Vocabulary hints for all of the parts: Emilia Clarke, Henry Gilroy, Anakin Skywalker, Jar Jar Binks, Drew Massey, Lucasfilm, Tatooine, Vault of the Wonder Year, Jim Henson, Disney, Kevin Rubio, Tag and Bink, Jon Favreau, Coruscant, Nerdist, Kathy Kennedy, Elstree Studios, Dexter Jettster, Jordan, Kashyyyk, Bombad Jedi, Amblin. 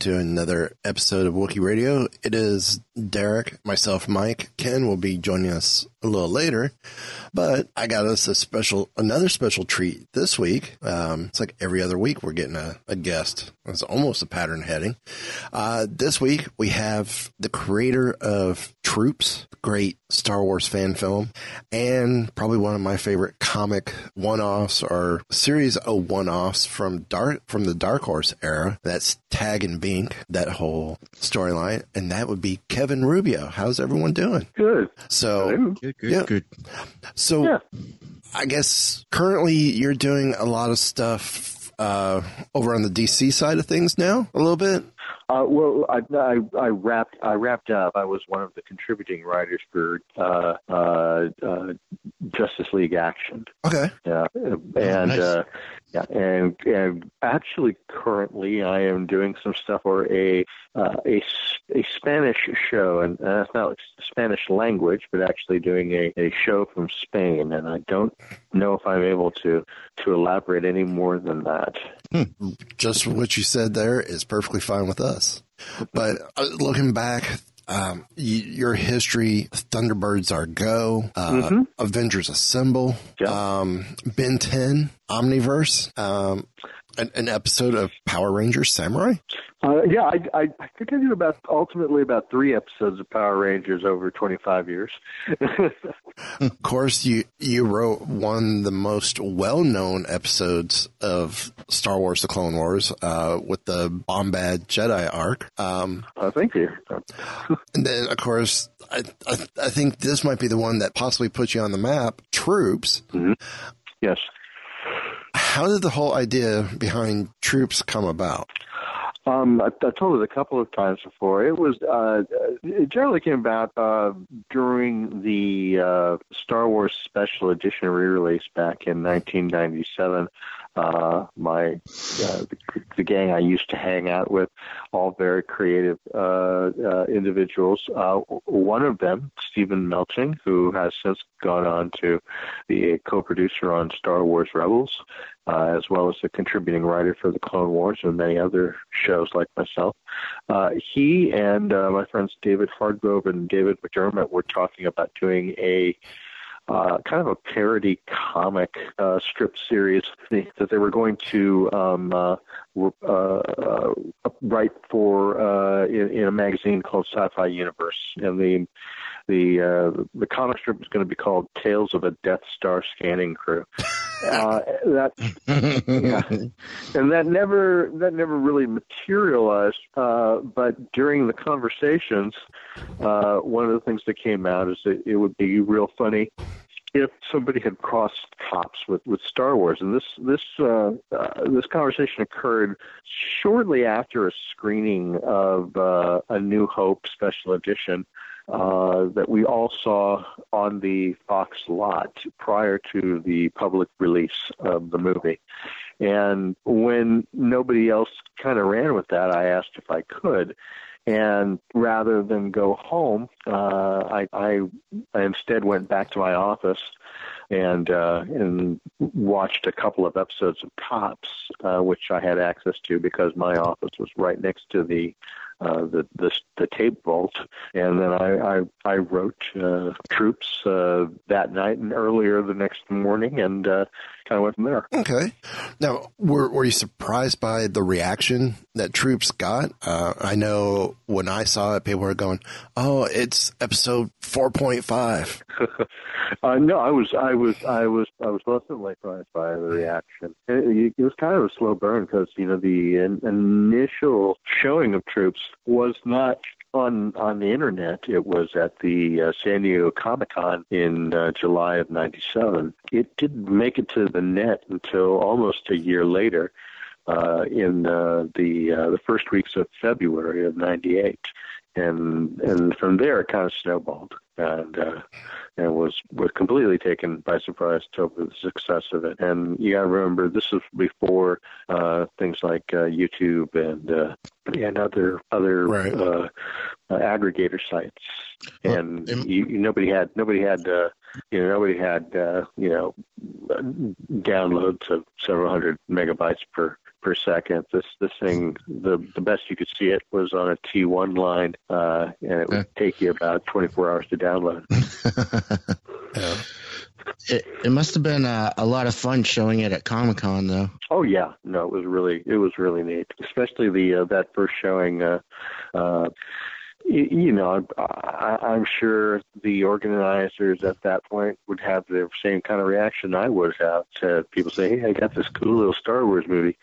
To another episode of Wookiee Radio. It is Derek, myself, Mike. Ken will be joining us a little later, but I got us another special treat this week. It's like every other week we're getting a guest. It's almost a pattern heading. This week we have the creator of Troops, great Star Wars fan film, and probably one of my favorite comic one-offs or series of one-offs from the Dark Horse era. That's Tag and Bink, that whole storyline, and that would be Kevin Rubio. How's everyone doing? Good. So good. So yeah. I guess currently you're doing a lot of stuff over on the DC side of things now, a little bit. Well, I wrapped up. I was one of the contributing writers for Justice League Action. Okay. Nice. And actually, currently, I am doing some stuff for a Spanish show, and that's not Spanish language, but actually doing a show from Spain. And I don't know if I'm able to elaborate any more than that. Just what you said there is perfectly fine with us. But looking back, your history, Thunderbirds Are Go, Avengers Assemble, Ben 10, Omniverse, an episode of Power Rangers Samurai? I think I did about 3 episodes of Power Rangers over 25 years. Of course, you wrote one of the most well-known episodes of Star Wars The Clone Wars with the Bombad Jedi arc. Thank you. And then, of course, I think this might be the one that possibly put you on the map, Troops. Mm-hmm. Yes. How did the whole idea behind Troops come about? I told it a couple of times before. It generally came about during the Star Wars Special Edition re-release back in 1997. The gang I used to hang out with, all very creative individuals. One of them, Stephen Melching, who has since gone on to be a co-producer on Star Wars Rebels, as well as a contributing writer for The Clone Wars and many other shows like myself. He and my friends David Hardgrove and David McDermott were talking about doing kind of a parody comic strip series that they were going to write for in a magazine called Sci-Fi Universe, and the comic strip is going to be called Tales of a Death Star Scanning Crew. And that never really materialized. But during the conversations, one of the things that came out is that it would be real funny if somebody had crossed tops with Star Wars. And this conversation occurred shortly after a screening of A New Hope Special Edition that we all saw on the Fox lot prior to the public release of the movie. And when nobody else kind of ran with that, I asked if I could. And rather than go home, I instead went back to my office and watched a couple of episodes of Cops, which I had access to because my office was right next to the the tape vault. And then I wrote Troops that night and earlier the next morning, and kind of went from there. Okay. Now, were you surprised by the reaction that Troops got? I know when I saw it, people were going, "Oh, it's episode 4.5." No, I was pleasantly surprised by the reaction. It was kind of a slow burn because, you know, the initial showing of Troops was not on the internet. It was at the San Diego Comic-Con in July of '97. It didn't make it to the net until almost a year later, in the first weeks of February of '98. And from there, it kind of snowballed, and was completely taken by surprise over the success of it. And you got to remember, this is before things like YouTube and other right. Aggregator sites. And nobody had downloads of several hundred megabytes per second. This thing, the best you could see it was on a T1 line, and it would take you about 24 hours to download. Yeah. It must have been a lot of fun showing it at Comic-Con, though. Oh yeah, no, it was really neat, especially the that first showing. You know, I'm sure the organizers at that point would have the same kind of reaction I would have to people saying, "Hey, I got this cool little Star Wars movie."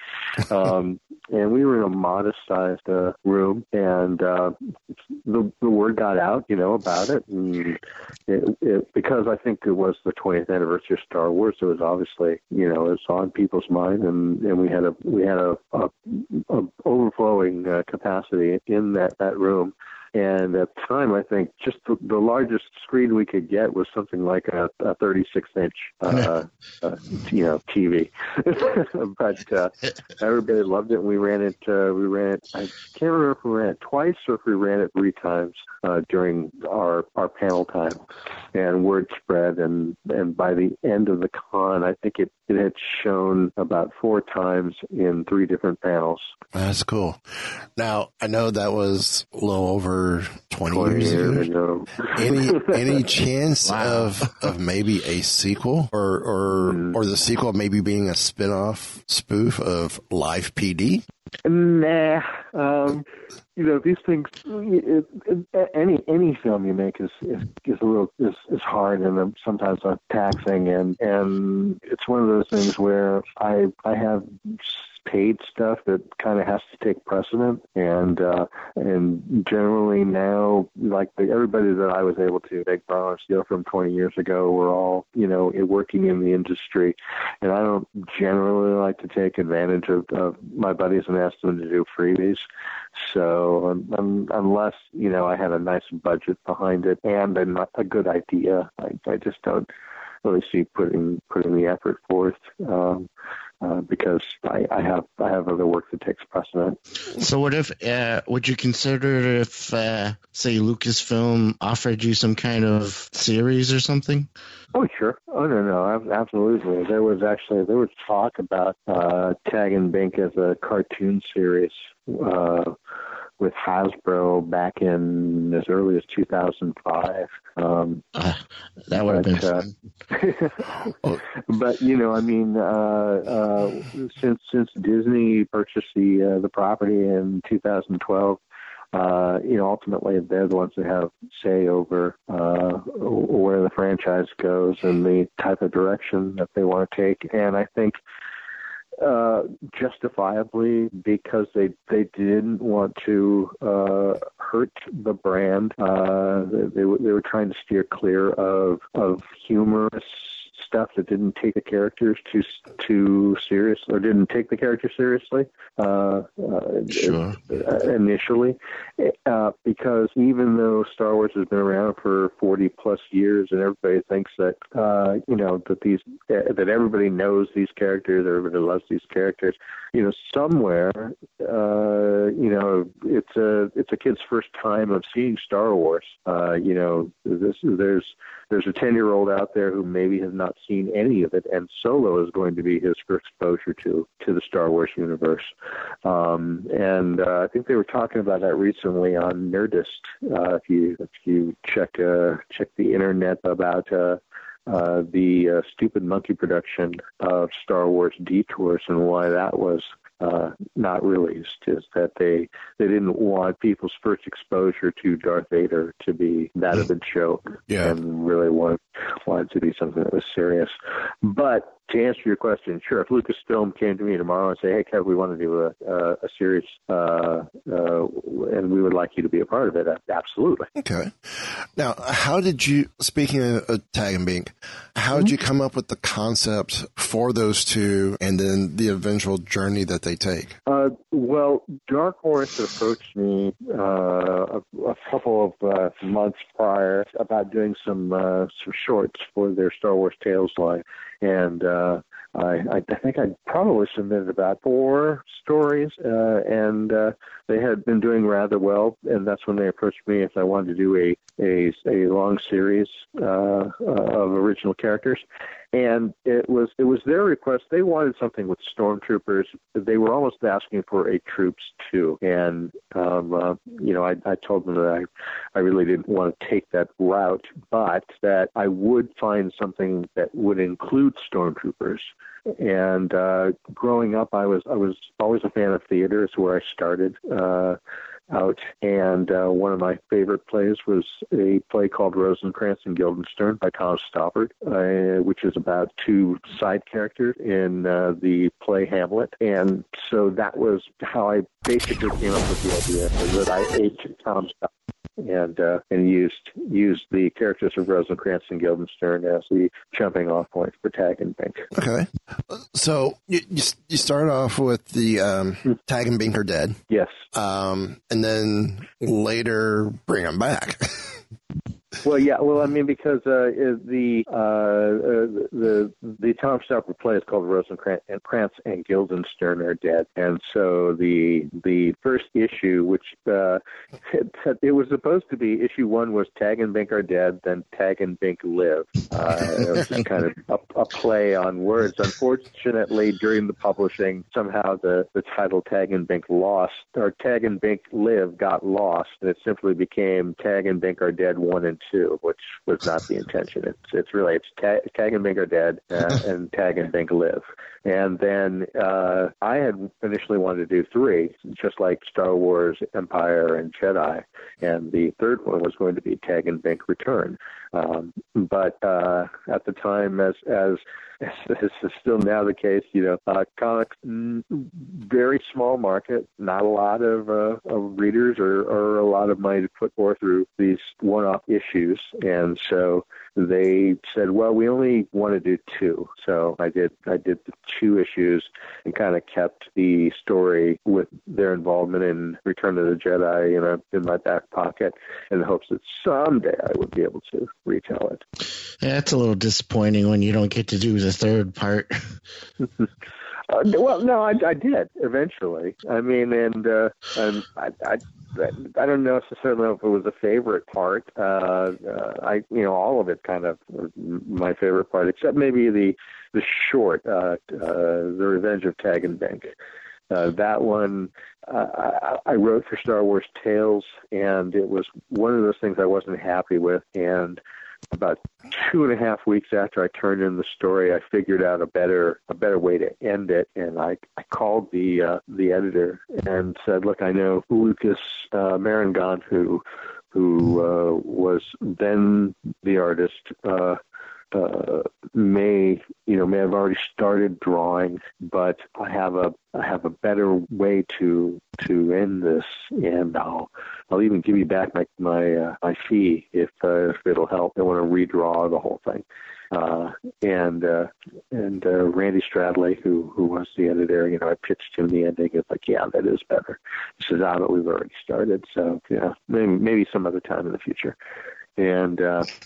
And we were in a modest-sized room, and the word got out, you know, about it. And it because I think it was the 20th anniversary of Star Wars, it was obviously, you know, it's on people's mind, and we had a overflowing capacity in that room. And at the time, I think just the largest screen we could get was something like a 36-inch, TV. But everybody loved it. And we ran it. I can't remember if we ran it twice or if we ran it three times during our panel time. And word spread, and by the end of the con, I think it had shown about four times in three different panels. That's cool. Now, I know that was a little over 20 years ago. Any chance of maybe a sequel or the sequel maybe being a spin-off spoof of Live PD? Nah. You know, these things, any film you make is a little is hard and sometimes taxing, and it's one of those things where I have paid stuff that kind of has to take precedent, and generally now, like everybody that I was able to make, borrow, and steal from 20 years ago, we're all, you know, working in the industry, and I don't generally like to take advantage of my buddies and ask them to do freebies. So unless, you know, I had a nice budget behind it and a good idea, I just don't really see putting the effort forth. Because I have other work that takes precedent. So what if would you consider if say Lucasfilm offered you some kind of series or something? Oh sure, no, absolutely. There was talk about Tag and Bink as a cartoon series with Hasbro back in as early as 2005. That would have been fun. But, you know, I mean, since Disney purchased the property in 2012, you know, ultimately they're the ones that have say over where the franchise goes and the type of direction that they want to take. And I think justifiably, because they didn't want to hurt the brand. They were trying to steer clear of humorous stuff that didn't take the characters too seriously, or didn't take the characters seriously sure. Initially, because even though Star Wars has been around for 40 plus years, and everybody thinks that you know that everybody knows these characters, everybody loves these characters, you know, somewhere you know, it's a kid's first time of seeing Star Wars. You know, there's There's a 10-year-old out there who maybe has not seen any of it, and Solo is going to be his first exposure to the Star Wars universe. And I think they were talking about that recently on Nerdist. If you check the internet about the Stupid Monkey production of Star Wars Detours and why that was not released, is that they didn't want people's first exposure to Darth Vader to be that of a joke, and really wanted to be something that was serious. But to answer your question, sure, if Lucasfilm came to me tomorrow and say, hey, Kev, we want to do a series and we would like you to be a part of it, absolutely. Okay. Now, how did you, speaking of Tag and Bink, how did you come up with the concept for those two and then the eventual journey that they take? Well, Dark Horse approached me a couple of months prior about doing some shorts for their Star Wars Tales line. And I think I probably submitted about 4 stories, and they had been doing rather well. And that's when they approached me if I wanted to do a long series of original characters. And it was their request. They wanted something with stormtroopers. They were almost asking for a Troops 2. And, I told them that I really didn't want to take that route, but that I would find something that would include stormtroopers. And growing up, I was always a fan of theater. It's where I started out. And one of my favorite plays was a play called Rosencrantz and Guildenstern by Tom Stoppard, which is about 2 side characters in the play Hamlet. And so that was how I basically came up with the idea, that I ate Tom Stoppard and used the characters of Rosencrantz and Guildenstern as the jumping off point for Tag and Bink. Okay. So you start off with the Tag and Bink are dead. Yes. And then later bring them back. Well, yeah. Well, I mean, because the Tom Stoppard play is called Rosencrantz and Guildenstern are dead, and so the first issue, which it was supposed to be, issue 1 was Tag and Bink are dead, then Tag and Bink live. It was just kind of a play on words. Unfortunately, during the publishing, somehow the title Tag and Bink lost, or Tag and Bink live got lost, and it simply became Tag and Bink are dead 1 and 2, which was not the intention. It's really, it's Tag and Bink are dead and Tag and Bink live. And then I had initially wanted to do 3, just like Star Wars, Empire, and Jedi. And the third one was going to be Tag and Bink Return. But at the time, as this is still now the case, comics, very small market, not a lot of readers or a lot of money to put forth through these one-off issues. And so they said, well, we only want to do 2. So I did the 2 issues and kind of kept the story with their involvement in Return of the Jedi in my back pocket in the hopes that someday I would be able to retell it. Yeah, it's a little disappointing when you don't get to do the third part. Well, no, I did eventually. I mean, I don't know necessarily if it was a favorite part. All of it kind of was my favorite part, except maybe the short, The Revenge of Tag and Bink. That one I wrote for Star Wars Tales, and it was one of those things I wasn't happy with, and about 2.5 weeks after I turned in the story, I figured out a better way to end it, and I called the editor and said, "Look, I know Lucas Marangon, who was then the artist, may have already started drawing, but I have a better way to end this, and I'll even give you back my fee if it'll help. I want to redraw the whole thing." And Randy Stradley, who was the editor, I pitched him the ending. It's like, yeah, that is better. He says, but we've already started, so yeah, maybe some other time in the future. And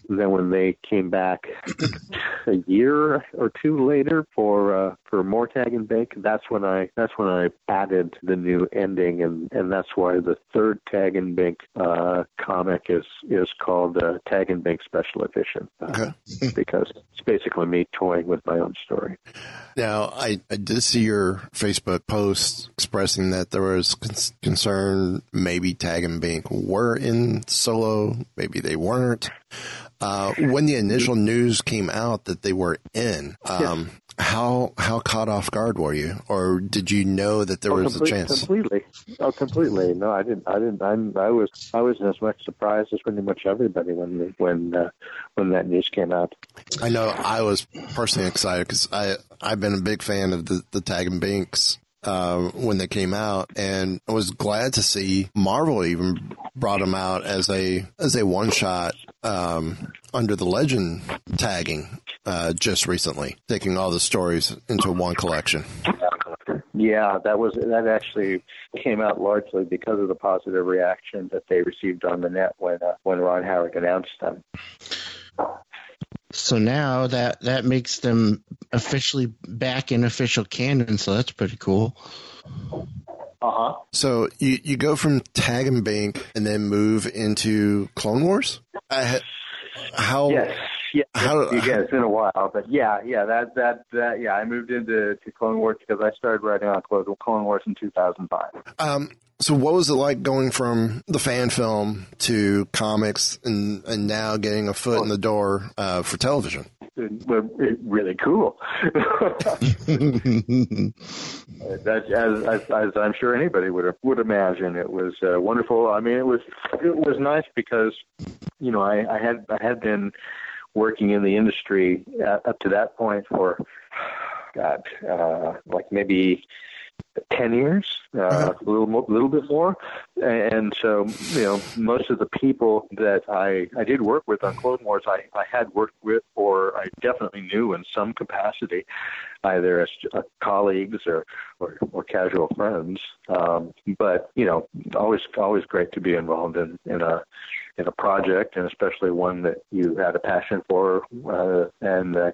then when they came back a year or two later for Mortag and Bake, that's when I added the new ending, and that's why the third Tag and Bake comic is called Tag and Bake Special Edition, because it's basically me toying with my own story. Now, I did see your Facebook post expressing that there was concern maybe Tag and Bake were in Solo, maybe they weren't. When the initial news came out that they were in, how caught off guard were you, or did you know that there was a chance? Completely. No, I didn't. I was as much surprised as pretty much everybody when that news came out. I know I was personally excited because I've been a big fan of the Tag and Binks when they came out, and I was glad to see Marvel even brought them out as a one shot under the Legend tagging just recently, taking all the stories into one collection. Yeah, that actually came out largely because of the positive reaction that they received on the net when Ron Howard announced them. So now that makes them officially back in official canon, so that's pretty cool. Uh-huh. So you go from Tag and Bink and then move into Clone Wars? It's been a while, but that I moved into Clone Wars because I started writing on Clone Wars in 2005. So what was it like going from the fan film to comics and now getting a foot in the door for television? It really cool. As I'm sure anybody would imagine, it was wonderful. I mean, it was nice because, you know, I had been working in the industry up to that point for, God, like maybe 10 years, a little bit more. And so, you know, most of the people that I did work with on Clone Wars, I had worked with, or I definitely knew in some capacity, either as colleagues or casual friends. But, you know, always great to be involved in a project, and especially one that you had a passion for, and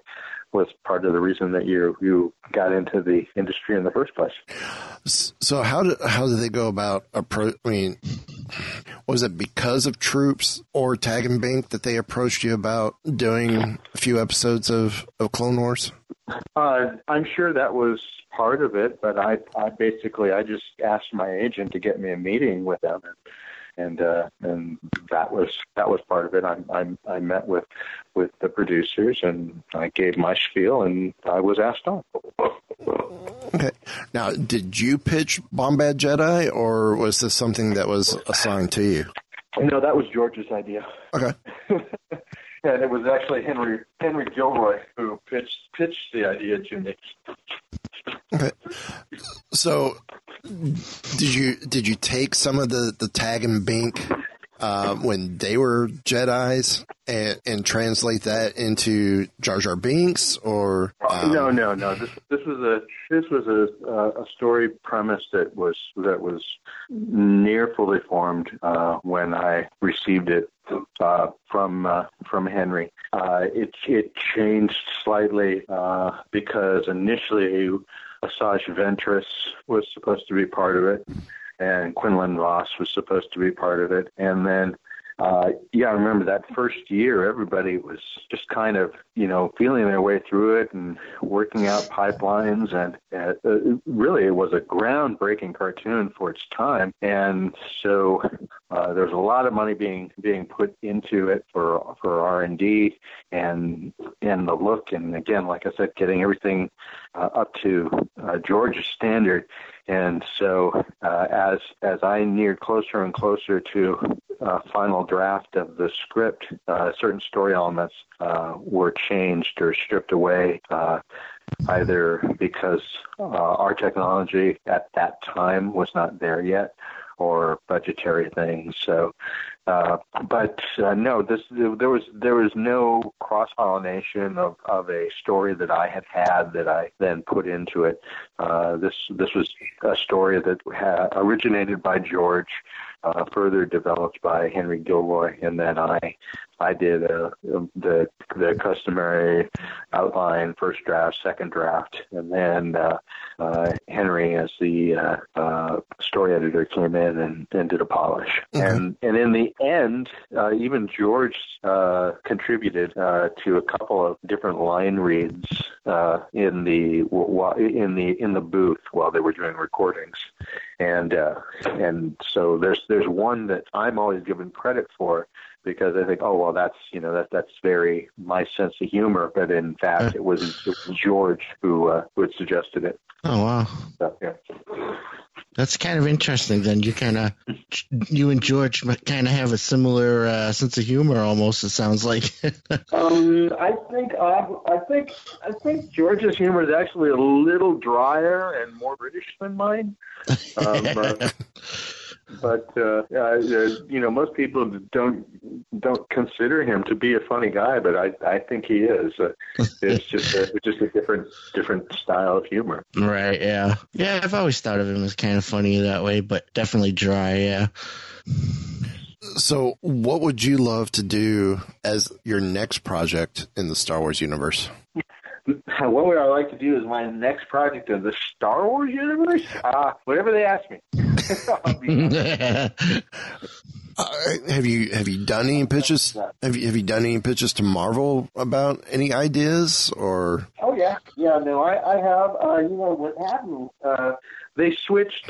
was part of the reason that you got into the industry in the first place. So how did they go about was it because of Troops or Tag and Bink that they approached you about doing a few episodes of Clone Wars? I'm sure that was part of it, but I basically just asked my agent to get me a meeting with them. And that was part of it. I met with the producers and I gave my spiel and I was asked on. Okay. Now, did you pitch Bombad Jedi, or was this something that was assigned to you? No, that was George's idea. Okay. And it was actually Henry Gilroy who pitched the idea to me. Okay. So, did you take some of the Tag and Bink when they were Jedis and translate that into Jar Jar Binks, or no? This was a story premise that was near fully formed when I received it from Henry. It changed slightly because initially Asajj Ventress was supposed to be part of it, and Quinlan Voss was supposed to be part of it. And then, I remember that first year, everybody was just kind of, you know, feeling their way through it and working out pipelines. And really, it was a groundbreaking cartoon for its time. And so there's a lot of money being put into it for R&D and the look. And again, like I said, getting everything up to George's standard. And so as I neared closer and closer to final draft of the script, certain story elements were changed or stripped away, either because our technology at that time was not there yet, or budgetary things. So, there was no cross-pollination of a story that I had that I then put into it. This was a story that originated by George, further developed by Henry Gilroy, and then I did the customary outline, first draft, second draft, and then Henry, as the story editor, came in and did a polish. Mm-hmm. And in the end, even George contributed to a couple of different line reads in the booth while they were doing recordings, and so there's one that I'm always given credit for, because I think, oh, well, that's, you know, that's very my sense of humor. But in fact, it was George who had suggested it. Oh, wow. So, yeah. That's kind of interesting. Then you and George kind of have a similar sense of humor. Almost, it sounds like. I think George's humor is actually a little drier and more British than mine. But you know, most people don't consider him to be a funny guy, but I think he is. It's just a different style of humor. Right. Yeah. Yeah. I've always thought of him as kind of funny that way, but definitely dry. Yeah. So, what would you love to do as your next project in the Star Wars universe? What would I like to do as my next project in the Star Wars universe? Whatever they ask me. Have you done any pitches? Have you done any pitches to Marvel about any ideas or? Oh yeah, no, I have. You know what happened? They switched.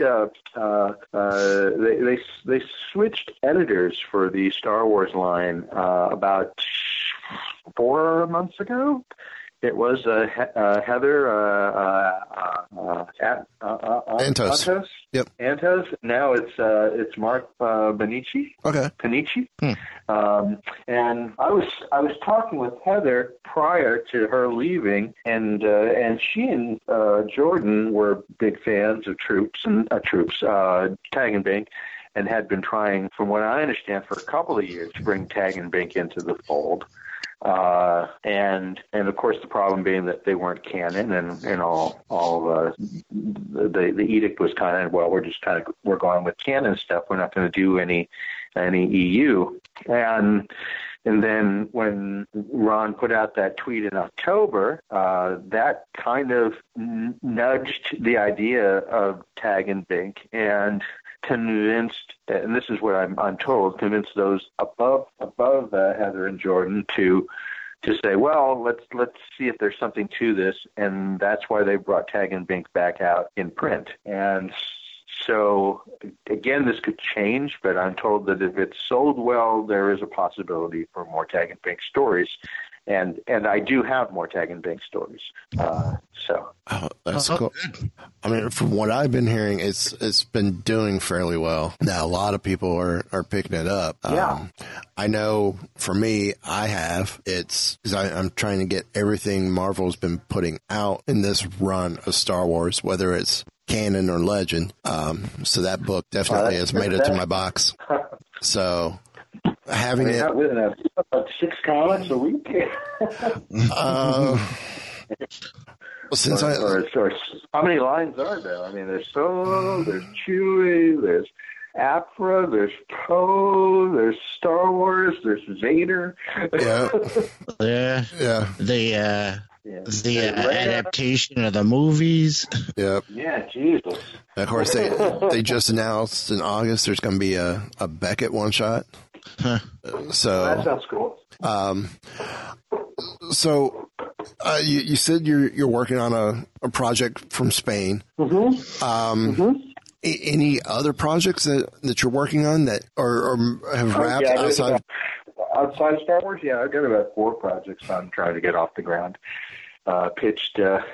They switched editors for the Star Wars line about 4 months ago. It was Heather Antos. Yep. Antos. Now it's Mark Benici. Okay. Panici. And I was talking with Heather prior to her leaving, and she and Jordan were big fans of Tag and Bink, and had been trying, from what I understand, for a couple of years to bring Tag and Bink into the fold. And of course the problem being that they weren't canon, and all the edict was kind of, well, we're going with canon stuff. We're not going to do any EU. And then when Ron put out that tweet in October, that kind of nudged the idea of Tag and Bink, and convinced, and this is what I'm told, convinced those above Heather and Jordan to say, well, let's see if there's something to this, and that's why they brought Tag and Bink back out in print. And so, again, this could change, but I'm told that if it's sold well, there is a possibility for more Tag and Bink stories. And I do have more Tag and Bink stories. That's cool. I mean, from what I've been hearing, it's been doing fairly well. Now, a lot of people are picking it up. Yeah. I know for me, I have. It's because I'm trying to get everything Marvel's been putting out in this run of Star Wars, whether it's canon or legend. So that book definitely has made it to my box. So... having it about 6 comics a week. How many lines are there? I mean, there's Solo, there's Chewie, there's Afra, there's Poe, there's Star Wars, there's Vader. Yeah, yeah. The adaptation of the movies. Yep. Yeah, Jesus. Of course, they just announced in August there's going to be a Beckett one shot. Huh. So that sounds cool. You said you're working on a project from Spain. Mm-hmm. Any other projects that you're working on that or have wrapped outside? Outside of Star Wars, yeah, I've got about 4 projects I'm trying to get off the ground. Pitched 2 of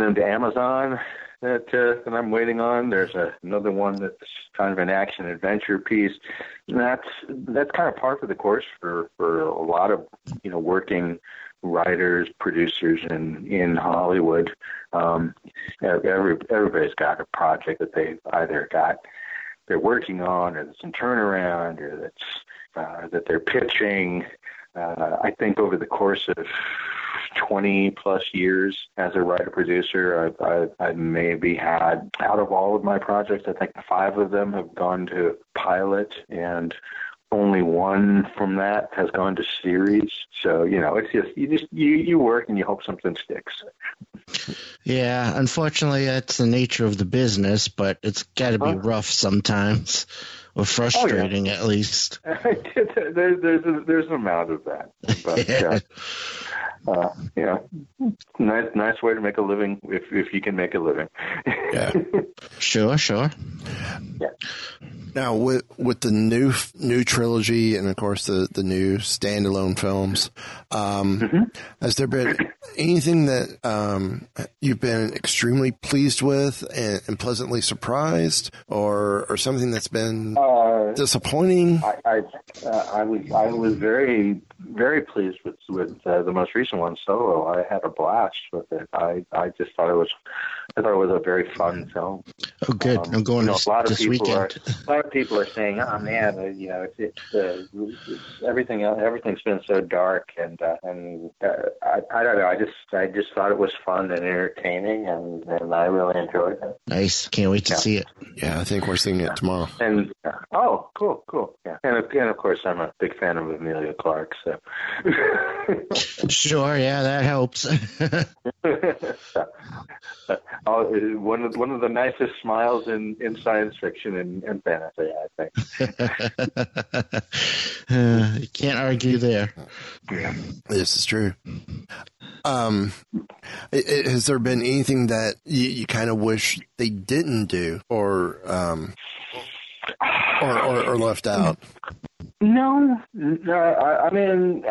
them to Amazon that I'm waiting on. There's another one that's kind of an action-adventure piece. And that's kind of par for the course for a lot of, you know, working writers, producers in Hollywood. Everybody's got a project that they've either got they're working on, or that's in turnaround, or that's that they're pitching. I think over the course of 20 plus years as a writer producer. I maybe had, out of all of my projects, I think 5 of them have gone to pilot, and only one from that has gone to series. So, you know, it's just, you work and you hope something sticks. Yeah, unfortunately, that's the nature of the business, but it's got to be rough sometimes, or frustrating at least. There's an amount of that. But, nice way to make a living if you can make a living. Yeah, sure. Yeah. Now with the new trilogy and of course the new standalone films, has there been anything that you've been extremely pleased with and pleasantly surprised, or something that's been disappointing? I was very, very pleased with the most recent one, Solo. I had a blast with it. I just thought it was a very fun film. Oh, good! I'm going to this weekend. A lot of people are saying, "Oh man, you know, it's everything. Everything's been so dark," and I don't know. I just thought it was fun and entertaining, and I really enjoyed it. Nice. Can't wait to see it. Yeah, I think we're seeing it tomorrow. And cool. Yeah, and of course, I'm a big fan of Emilia Clarke. So. Sure, yeah, that helps. One of the nicest smiles in science fiction and fantasy, I think. You can't argue there. Yeah. This is true. Has there been anything that you kind of wish they didn't do or left out? No. I mean,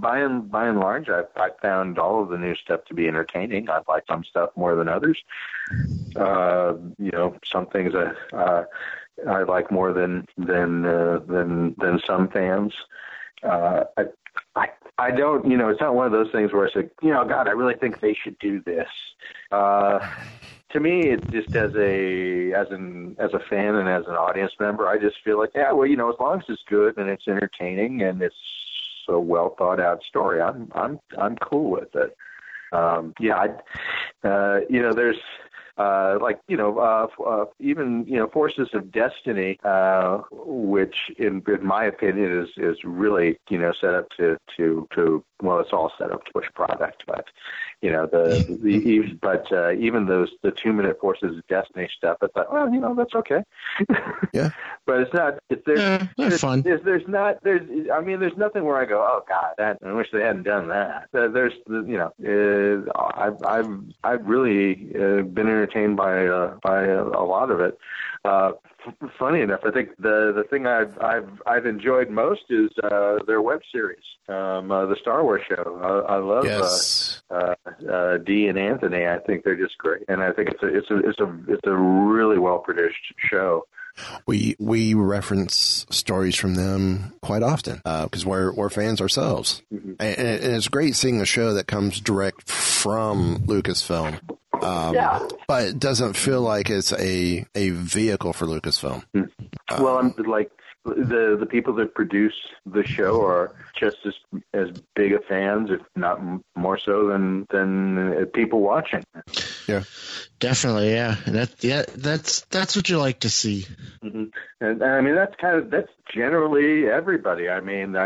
by and large, I found all of the new stuff to be entertaining. I like some stuff more than others. You know, some things I like more than some fans. I don't, you know, it's not one of those things where I say, you know, God, I really think they should do this. To me, it just as a fan and as an audience member, I just feel like, yeah, well, you know, as long as it's good and it's entertaining and it's a well thought out story, I'm cool with it. You know, there's. Even, you know, Forces of Destiny, which in my opinion is really, you know, set up to well, it's all set up to push product, but, you know, even those, the 2-minute Forces of Destiny stuff, it's like, well, you know, that's okay. Yeah. But it's not, fun. There's nothing where I go, oh God, I wish they hadn't done that. There's, you know, I've really been entertained by a lot of it. Funny enough, I think the thing I've enjoyed most is their web series, the Star Wars show. I love Dee and Anthony. I think they're just great, and I think it's a really well produced show. We reference stories from them quite often because we're fans ourselves, and it's great seeing a show that comes direct from Lucasfilm. But it doesn't feel like it's a vehicle for Lucasfilm. Well, I'm like the people that produce the show are just as big of fans, if not more so than people watching. Yeah, definitely. Yeah, that's what you like to see. Mm-hmm. And I mean, that's generally everybody. I mean,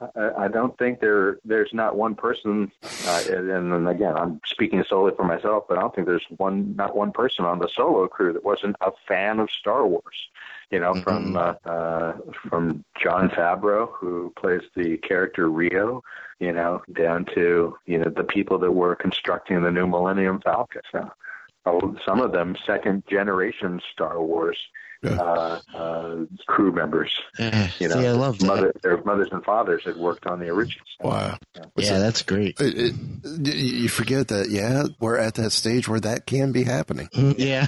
I don't think there's not one person, and again, I'm speaking solely for myself, but I don't think there's not one person on the Solo crew that wasn't a fan of Star Wars. You know, from Jon Favreau, who plays the character Rio, you know, down to, you know, the people that were constructing the new Millennium Falcon. So, some of them second generation Star Wars crew members. You know, I love that. Their mothers and fathers had worked on the original. Wow. Yeah, that's great. You forget that. Yeah, we're at that stage where that can be happening. Yeah.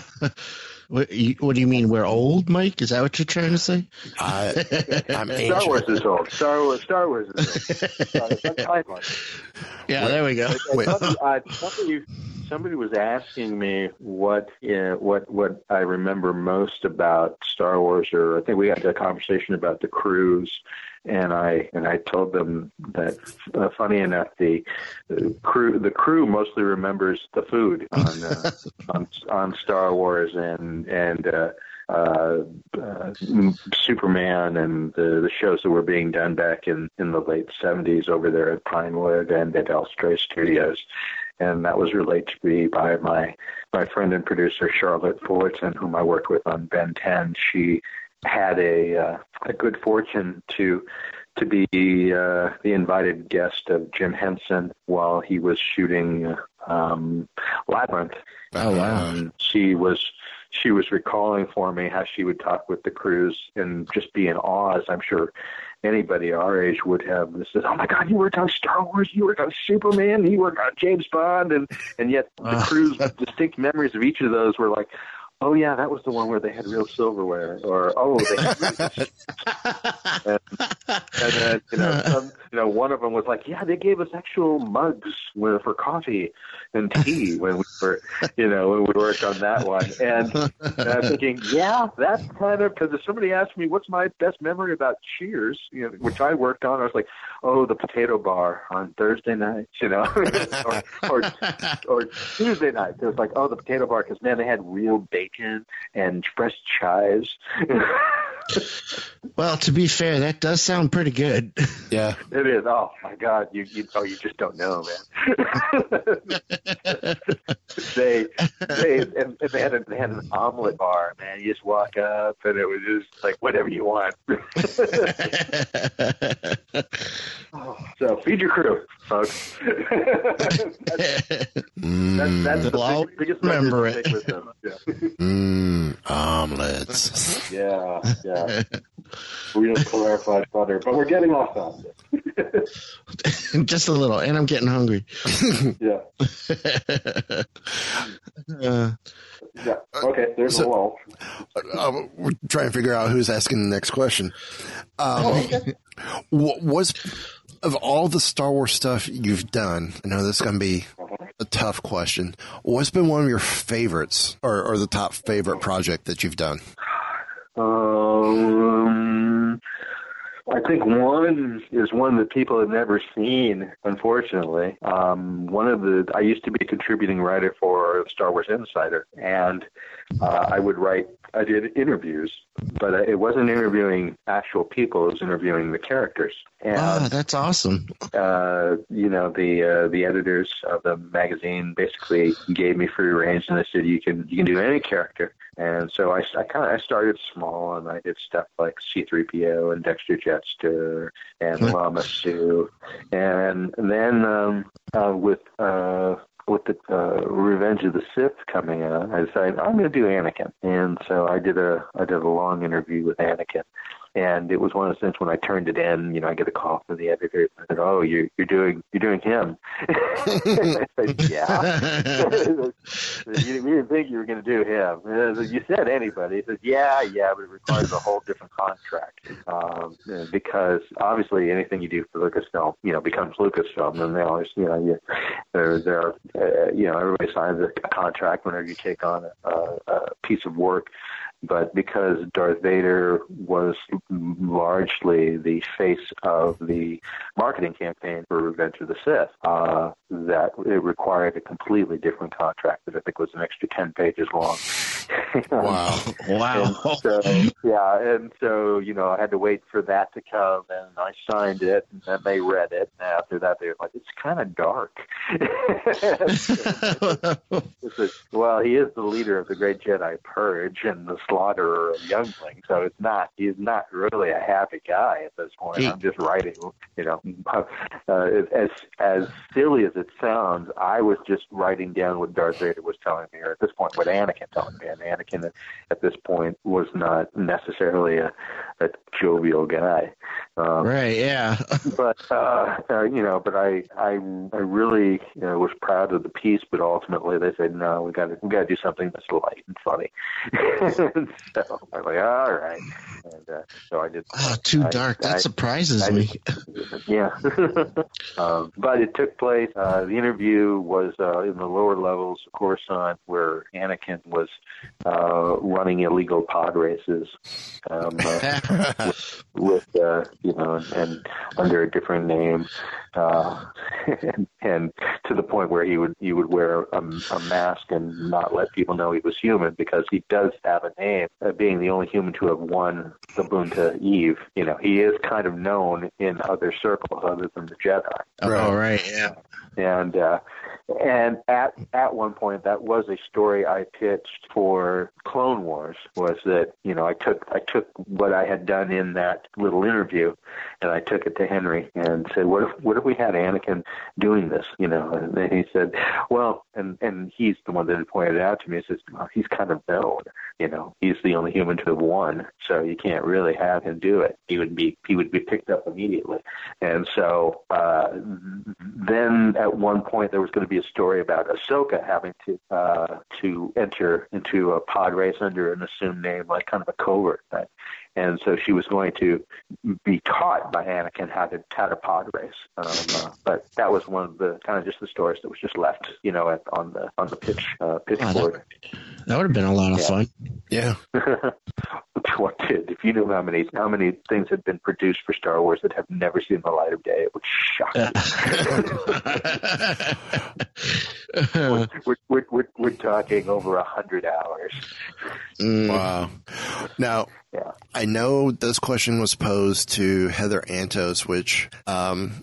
What do you mean? We're old, Mike? Is that what you're trying to say? I'm ancient. Star Wars is old. Star Wars is old. Yeah, there we go. Something you Somebody was asking me what I remember most about Star Wars, or I think we had a conversation about the cruise, and I told them that funny enough, the crew mostly remembers the food on Star Wars and Superman and the shows that were being done back in the late 70s over there at Pinewood and at Elstree Studios. And that was relayed to me by my friend and producer, Charlotte Fullerton, whom I worked with on Ben 10. She had a good fortune to be the invited guest of Jim Henson while he was shooting Labyrinth. Oh, wow. She was recalling for me how she would talk with the crews and just be in awe, as I'm sure anybody our age would have. This is, oh my God, you worked on Star Wars, you worked on Superman, you worked on James Bond, and yet the crew's distinct memories of each of those were like, oh yeah, that was the one where they had real silverware, or oh, they had real and then, one of them was like, yeah, they gave us actual mugs for coffee and tea when we worked on that one. And I'm thinking, yeah, that's kind of, because if somebody asked me what's my best memory about Cheers, which I worked on, I was like, oh, the potato bar on Thursday nights, or Tuesday nights. It was like, oh, the potato bar, because man, they had real bacon and fresh chives. Well, to be fair, that does sound pretty good. Yeah, it is. Oh my God, you just don't know, man. they had an omelet bar, man. You just walk up, and it was just like whatever you want. So feed your crew, folks. that's the biggest remember it. With them. Yeah. Omelets. Yeah. Yeah. Real clarified butter, but we're getting off on this. Just a little, and I'm getting hungry. Yeah. Yeah. Okay, there's a wall. We're trying to figure out who's asking the next question. Of all the Star Wars stuff you've done, I know this is going to be a tough question. What's been one of your favorites, or the top favorite project that you've done? I think one is one that people have never seen, unfortunately. I used to be a contributing writer for Star Wars Insider, and I did interviews, but it wasn't interviewing actual people, it was interviewing the characters. And, that's awesome. The editors of the magazine basically gave me free range, and they said, you can do any character. And so I started small, and I did stuff like C-3PO and Dexter Jetster and Lama Sue, and then with the Revenge of the Sith coming out, I decided I'm going to do Anakin, and so I did a long interview with Anakin. And it was one of those things when I turned it in, I get a call from the editor and said, oh, you're doing him. I said, yeah. You didn't think you were going to do him. Said, you said anybody. He says, yeah, but it requires a whole different contract. Because obviously anything you do for Lucasfilm, becomes Lucasfilm. And they always, everybody signs a contract whenever you take on a piece of work. But because Darth Vader was largely the face of the marketing campaign for Revenge of the Sith, that it required a completely different contract that I think was an extra 10 pages long. Wow. And so, I had to wait for that to come, and I signed it, and then they read it. And after that, they were like, it's kind of dark. He is the leader of the Great Jedi Purge, and the slaughterer of younglings, so he's not really a happy guy at this point. I'm just writing, as silly as it sounds, I was just writing down what Darth Vader was telling me, or at this point what Anakin telling me. and Anakin at this point was not necessarily a jovial guy. Right. Yeah. But I really was proud of the piece, but ultimately they said, no, we got to do something that's light and funny. And so I'm like, all right. And so I did. Oh, too dark. That surprises me. Yeah. But it took place. The interview was in the lower levels of Coruscant, where Anakin was running illegal pod races with under a different name, and to the point where he would wear a mask and not let people know he was human, because he does have a name. Being the only human to have won the Bunta Eve, he is kind of known in other circles other than the Jedi. Oh, right, yeah. And at one point, that was a story I pitched for Clone Wars. Was that I took what I had done in that little interview, and I took it to Henry and said, what if we had Anakin doing this? And then he said, well, and he's the one that had pointed it out to me. He says, well, he's kind of known. He's the only human to have won, so you can't really have him do it. He would be picked up immediately. And so then at one point there was going to be a story about Ahsoka having to enter into a pod race under an assumed name, like kind of a covert thing. And so she was going to be taught by Anakin how to pod race. But that was one of the kind of just the stories that was just left, on the pitchfork. That would have been a lot of fun. Yeah. What did? If you knew how many things had been produced for Star Wars that have never seen the light of day, it would shock you. We're talking over 100 hours. Wow. Now. Yeah. I know this question was posed to Heather Antos, which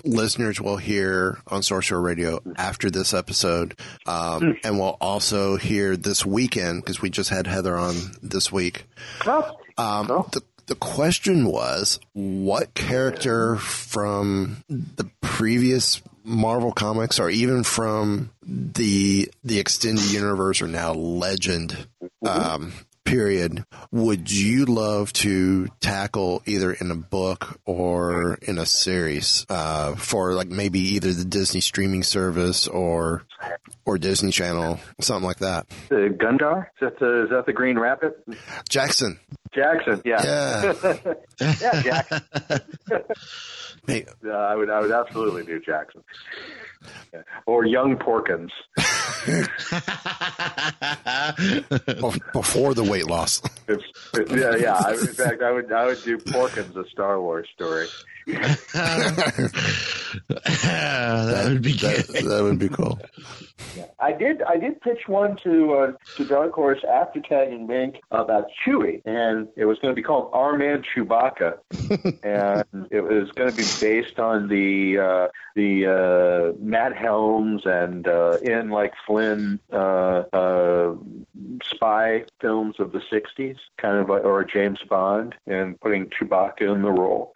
listeners will hear on Sorcerer Radio after this episode, and will also hear this weekend, because we just had Heather on this week. The question was, what character from the previous Marvel comics, or even from the extended universe, or now Legend period, would you love to tackle either in a book or in a series, for like maybe either the Disney streaming service or Disney Channel, something like that? Gundar? Is that the Green Rabbit? Jackson, yeah. Yeah, Jackson. I would absolutely do Jackson. Yeah. Or young Porkins. Before the weight loss. Yeah. In fact, I would do Porkins a Star Wars story. That would be good. That would be cool. Yeah. I did pitch one to Dark Horse after tagging Mink about Chewie, and it was going to be called Our Man Chewbacca, and it was going to be based on the Matt Helms and Ian Flynn spy films of the 60s, kind of, or James Bond, and putting Chewbacca in the role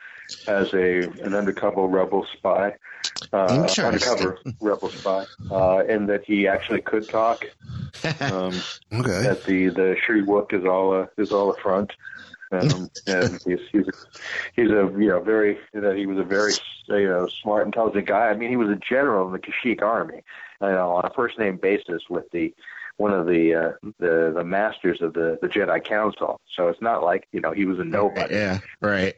as an undercover rebel spy. And that he actually could talk. Okay. That the Shri-Wook is all a front. And he was a very smart, intelligent guy. I mean, he was a general in the Kashyyyk army, on a first name basis with one of the masters of the Jedi Council. So it's not like, he was a nobody. Yeah, right.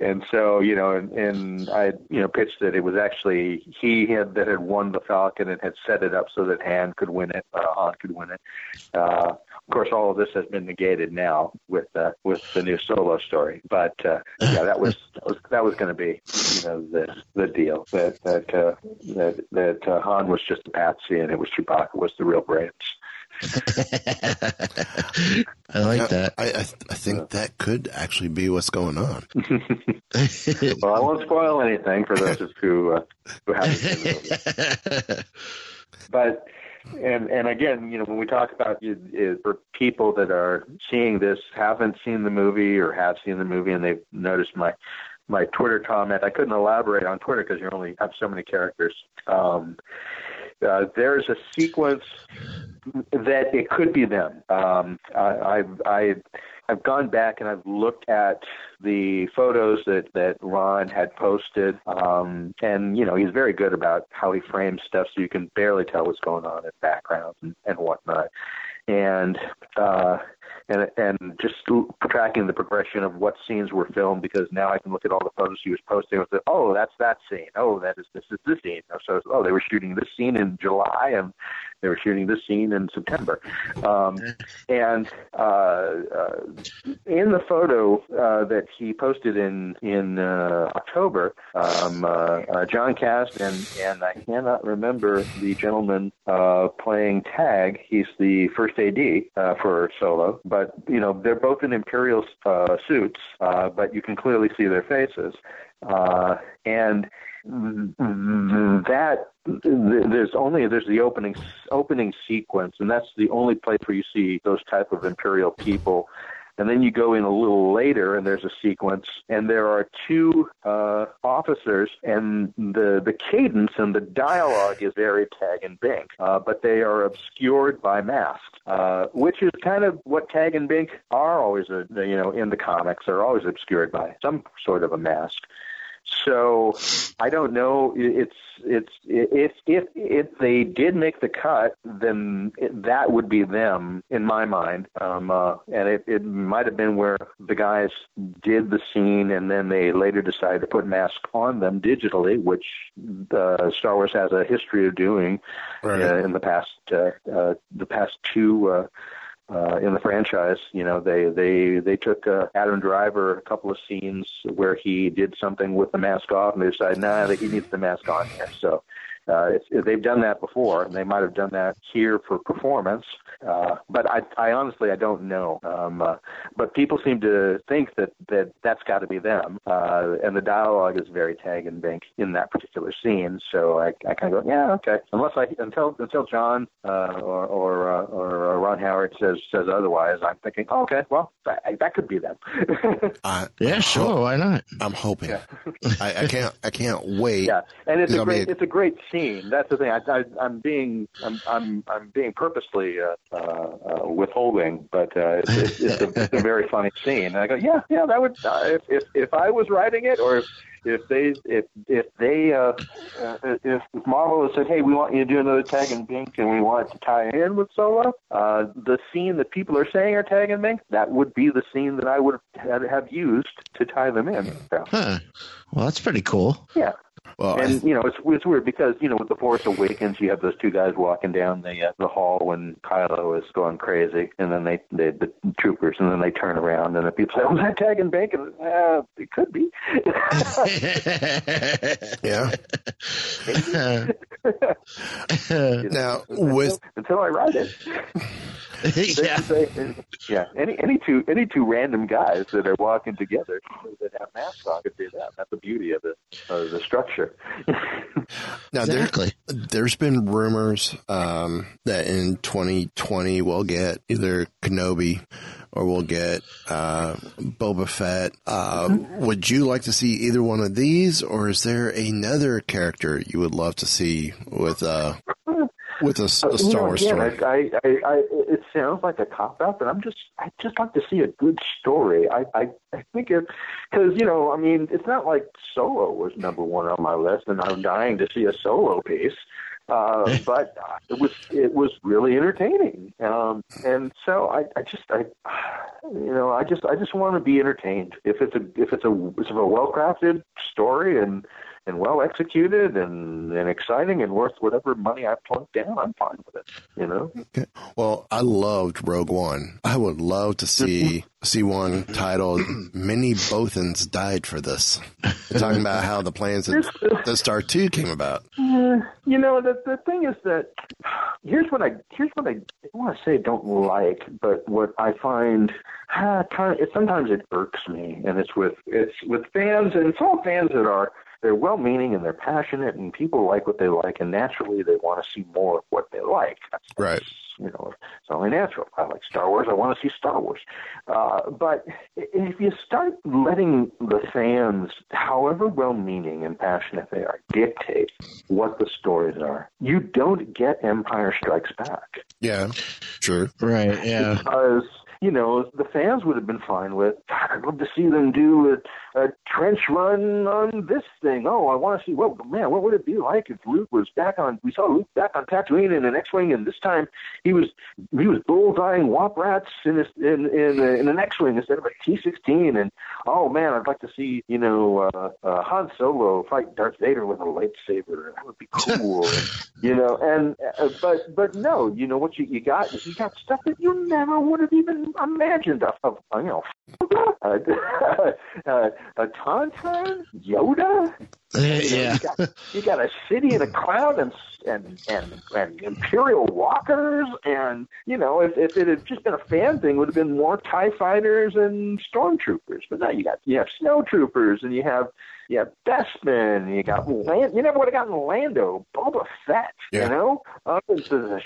And so, and I, pitched that it was actually he had won the Falcon and had set it up so that Han could win it, Han could win it. Of course, all of this has been negated now with the new Solo story. But that was going to be the deal that Han was just a patsy and it was Chewbacca was the real brains. I like that. I think that could actually be what's going on. Well, I won't spoil anything for those who haven't seen the movie. But. And again, when we talk about for people that are seeing this, haven't seen the movie or have seen the movie, and they've noticed my Twitter comment, I couldn't elaborate on Twitter because you only have so many characters. There's a sequence that it could be them. I've gone back and I've looked at the photos that Ron had posted. And, you know, he's very good about how he frames stuff so you can barely tell what's going on in backgrounds and whatnot. And just tracking the progression of what scenes were filmed, because now I can look at all the photos he was posting and say, oh, that's that scene. Oh, this is this scene. So, oh, they were shooting this scene in July and they were shooting this scene in September. In the photo that he posted in October, John Cast and I cannot remember the gentleman playing tag. He's the first AD for Solo. But, you know, they're both in Imperial suits, but you can clearly see their faces. And that there's the opening sequence, and that's the only place where you see those type of Imperial people. And then you go in a little later, and there's a sequence, and there are two officers, and the cadence and the dialogue is very Tag and Bink, but they are obscured by masks, which is kind of what Tag and Bink are always, in the comics, they're always obscured by some sort of a mask. So I don't know. If they did make the cut, then that would be them in my mind. And it might have been where the guys did the scene, and then they later decided to put masks on them digitally, which Star Wars has a history of doing in the past two. In the franchise, you know, they took Adam Driver a couple of scenes where he did something with the mask off, and they decided, he needs the mask on here. So they've done that before, and they might have done that here for performance. But I honestly, I don't know. But people seem to think that's got to be them. And the dialogue is very Tag and Bink in that particular scene. So I kind of go, yeah, okay. Unless until John or Ron Howard says otherwise, I'm thinking, oh, okay, well, that could be them. Yeah, sure, why not? I'm hoping. Yeah. I can't wait. Yeah, and it's a great scene. That's the thing. I'm being purposely withholding, but it's a very funny scene. And I go, yeah, that would if I was writing it, or if Marvel had said, hey, we want you to do another Tag and Bink, and we want it to tie in with Solo, the scene that people are saying are Tag and Bink, that would be the scene that I would have used to tie them in. So. Huh. Well, that's pretty cool. Yeah. Well, and, you know, it's weird because, you know, with The Force Awakens, you have those two guys walking down the hall when Kylo is going crazy, and then the troopers, and then they turn around, and the people say, was that Tag and Bink? It could be. Yeah. Now, until I write it. Yeah. Yeah. Any two random guys that are walking together that have masks on could do that. That's the beauty of the structure. Now, exactly. There's been rumors that in 2020 we'll get either Kenobi or we'll get Boba Fett. Would you like to see either one of these, or is there another character you would love to see with a Star Wars story? It sounds like a cop-out, but I just like to see a good story. I think it, because, you know, I mean, it's not like Solo was number one on my list, and I'm dying to see a Solo piece. But it was really entertaining, and so I just want to be entertained. If it's a well-crafted story and well executed and exciting and worth whatever money I plunk down, I'm fine with it. You know. Okay. Well, I loved Rogue One. I would love to see one titled "Many Bothans Died for This." We're talking about how the plans that Star 2 came about. You know, the thing is that here's what I don't want to say don't like, but what I find sometimes it irks me, and it's with fans, and it's all fans that are. They're well-meaning and they're passionate, and people like what they like, and naturally they want to see more of what they like. That's right. You know, it's only natural. I like Star Wars. I want to see Star Wars. But if you start letting the fans, however well-meaning and passionate they are, dictate what the stories are, you don't get Empire Strikes Back. Yeah, sure. Right, yeah. Because, you know, the fans would have been fine with, God, I'd love to see them do a trench run on this thing. Oh, I want to see, well, man, what would it be like if Luke was back on, we saw Luke back on Tatooine in an X-Wing, and this time he was bullseyeing womp rats in an X-Wing instead of a T-16. And, oh, man, I'd like to see, you know, Han Solo fight Darth Vader with a lightsaber. That would be cool. You know, and but no, you know, what you got is you got stuff that you never would have even imagined of, you know, a Tauntaun, Yoda. Yeah, you got a city in a cloud and Imperial walkers, and you know, if it had just been a fan thing, it would have been more TIE fighters and stormtroopers. But now you have snowtroopers, and you have Bespin, and you got Lando. You never would have gotten Lando, Boba Fett. Yeah. You know, this is a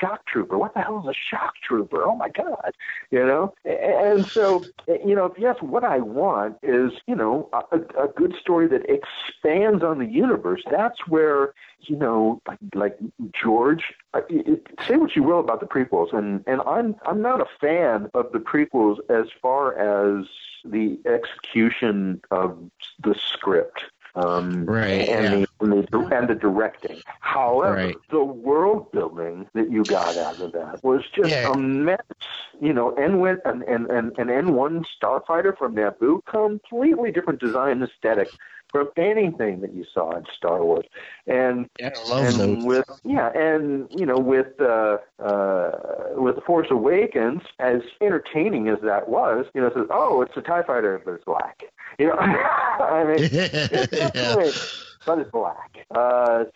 shock trooper. What the hell is a shock trooper? Oh my God! You know, and so you know, yes, what I want is, you know, a good story that expands on the universe. That's where, you know, like George, say what you will about the prequels, and I'm not a fan of the prequels as far as the execution of the script. Right, and the directing. However, The world building that you got out of that was just a mess. You know, N1 and N1 starfighter from Naboo, completely different design aesthetic from anything that you saw in Star Wars, with The Force Awakens, as entertaining as that was, you know, it says, oh, it's a TIE fighter, but it's black. You know, I mean, but it's black. I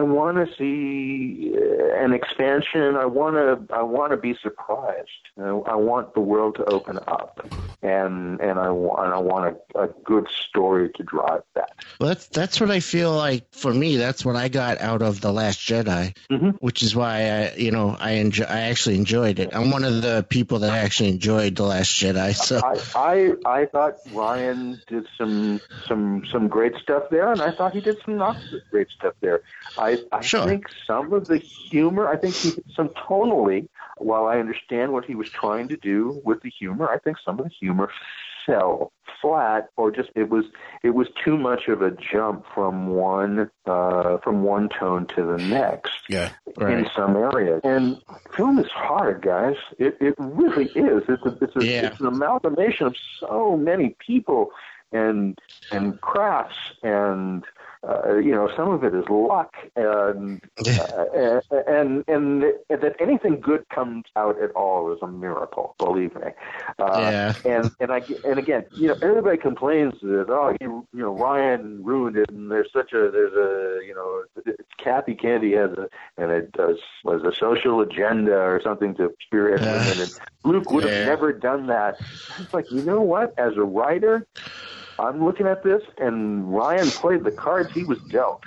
want to see an expansion. I want to be surprised. You know, I want the world to open up, and I want a good story to drive that. Well, that's what I feel like. For me, that's what I got out of The Last Jedi, which is why I actually enjoyed it. I'm one of the people that actually enjoyed The Last Jedi. So I thought Ryan did some great stuff there, and I thought he did some not great stuff there. I think some of the humor, I think some tonally, while I understand what he was trying to do with the humor, I think some of the humor fell flat, or just it was too much of a jump from one tone to the next in some areas. And film is hard, guys. It really is. It's an amalgamation of so many people and crafts, and you know, some of it is luck, and that anything good comes out at all is a miracle, believe me. And again, you know, everybody complains that, oh, you know, Ryan ruined it, and there's a you know, Kathy Kennedy was a social agenda or something to spearhead women, and Luke would have never done that. It's like, you know what? As a writer, I'm looking at this, and Ryan played the cards he was dealt,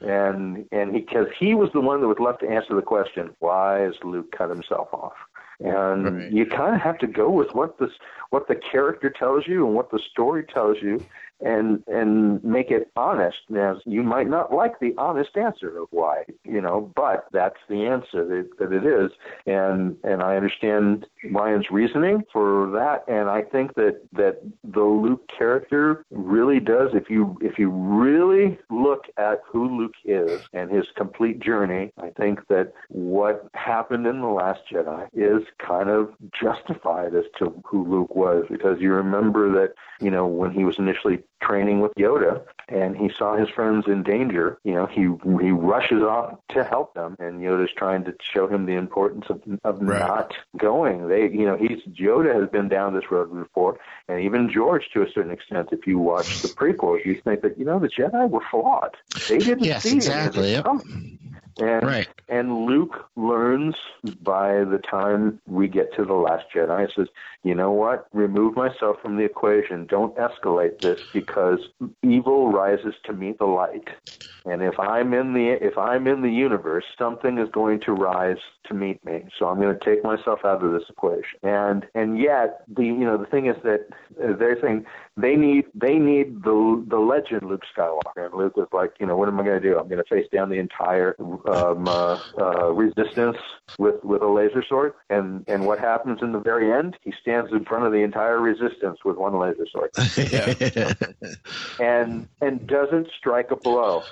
and because he was the one that was left to answer the question, why has Luke cut himself off? And you kind of have to go with what the character tells you and what the story tells you, and make it honest. Now, you might not like the honest answer of why, you know, but that's the answer that it is. And I understand Ryan's reasoning for that, and I think that the Luke character really does, if you really look at who Luke is and his complete journey, I think that what happened in The Last Jedi is kind of justified as to who Luke was, because you remember that, you know, when he was initially training with Yoda and he saw his friends in danger, you know, he rushes off to help them, and Yoda's trying to show him the importance of not going. Yoda has been down this road before, and even George to a certain extent. If you watch the prequels, you think that, you know, the Jedi were flawed. They didn't see anything. And, right. And Luke learns by the time we get to The Last Jedi, says, you know what, remove myself from the equation. Don't escalate this because evil rises to meet the light. And if I'm in the universe, something is going to rise to meet me. So I'm going to take myself out of this equation. And yet the thing is that they're saying they need the legend Luke Skywalker. And Luke was like, what am I going to do? I'm going to face down the entire resistance with a laser sword. And what happens in the very end? He stands in front of the entire resistance with one laser sword. Yeah. and doesn't strike a blow.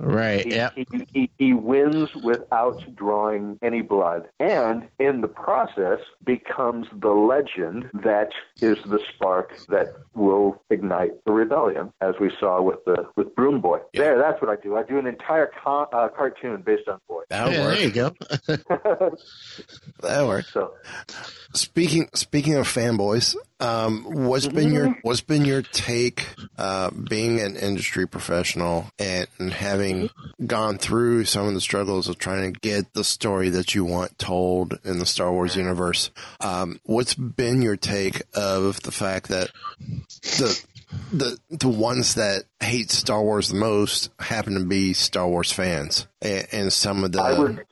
Right. Yeah. He wins without drawing any blood, and in the process becomes the legend that is the spark that will ignite the rebellion, as we saw with Broom Boy. Yeah. There, that's what I do. I do an entire cartoon based on Boy. That'll work. There you go. That'll work. So, speaking of fanboys, what's been your take being an industry professional and having gone through some of the struggles of trying to get the story that you want told in the Star Wars universe? What's been your take of the fact that the ones that hate Star Wars the most happen to be Star Wars fans, and some of the...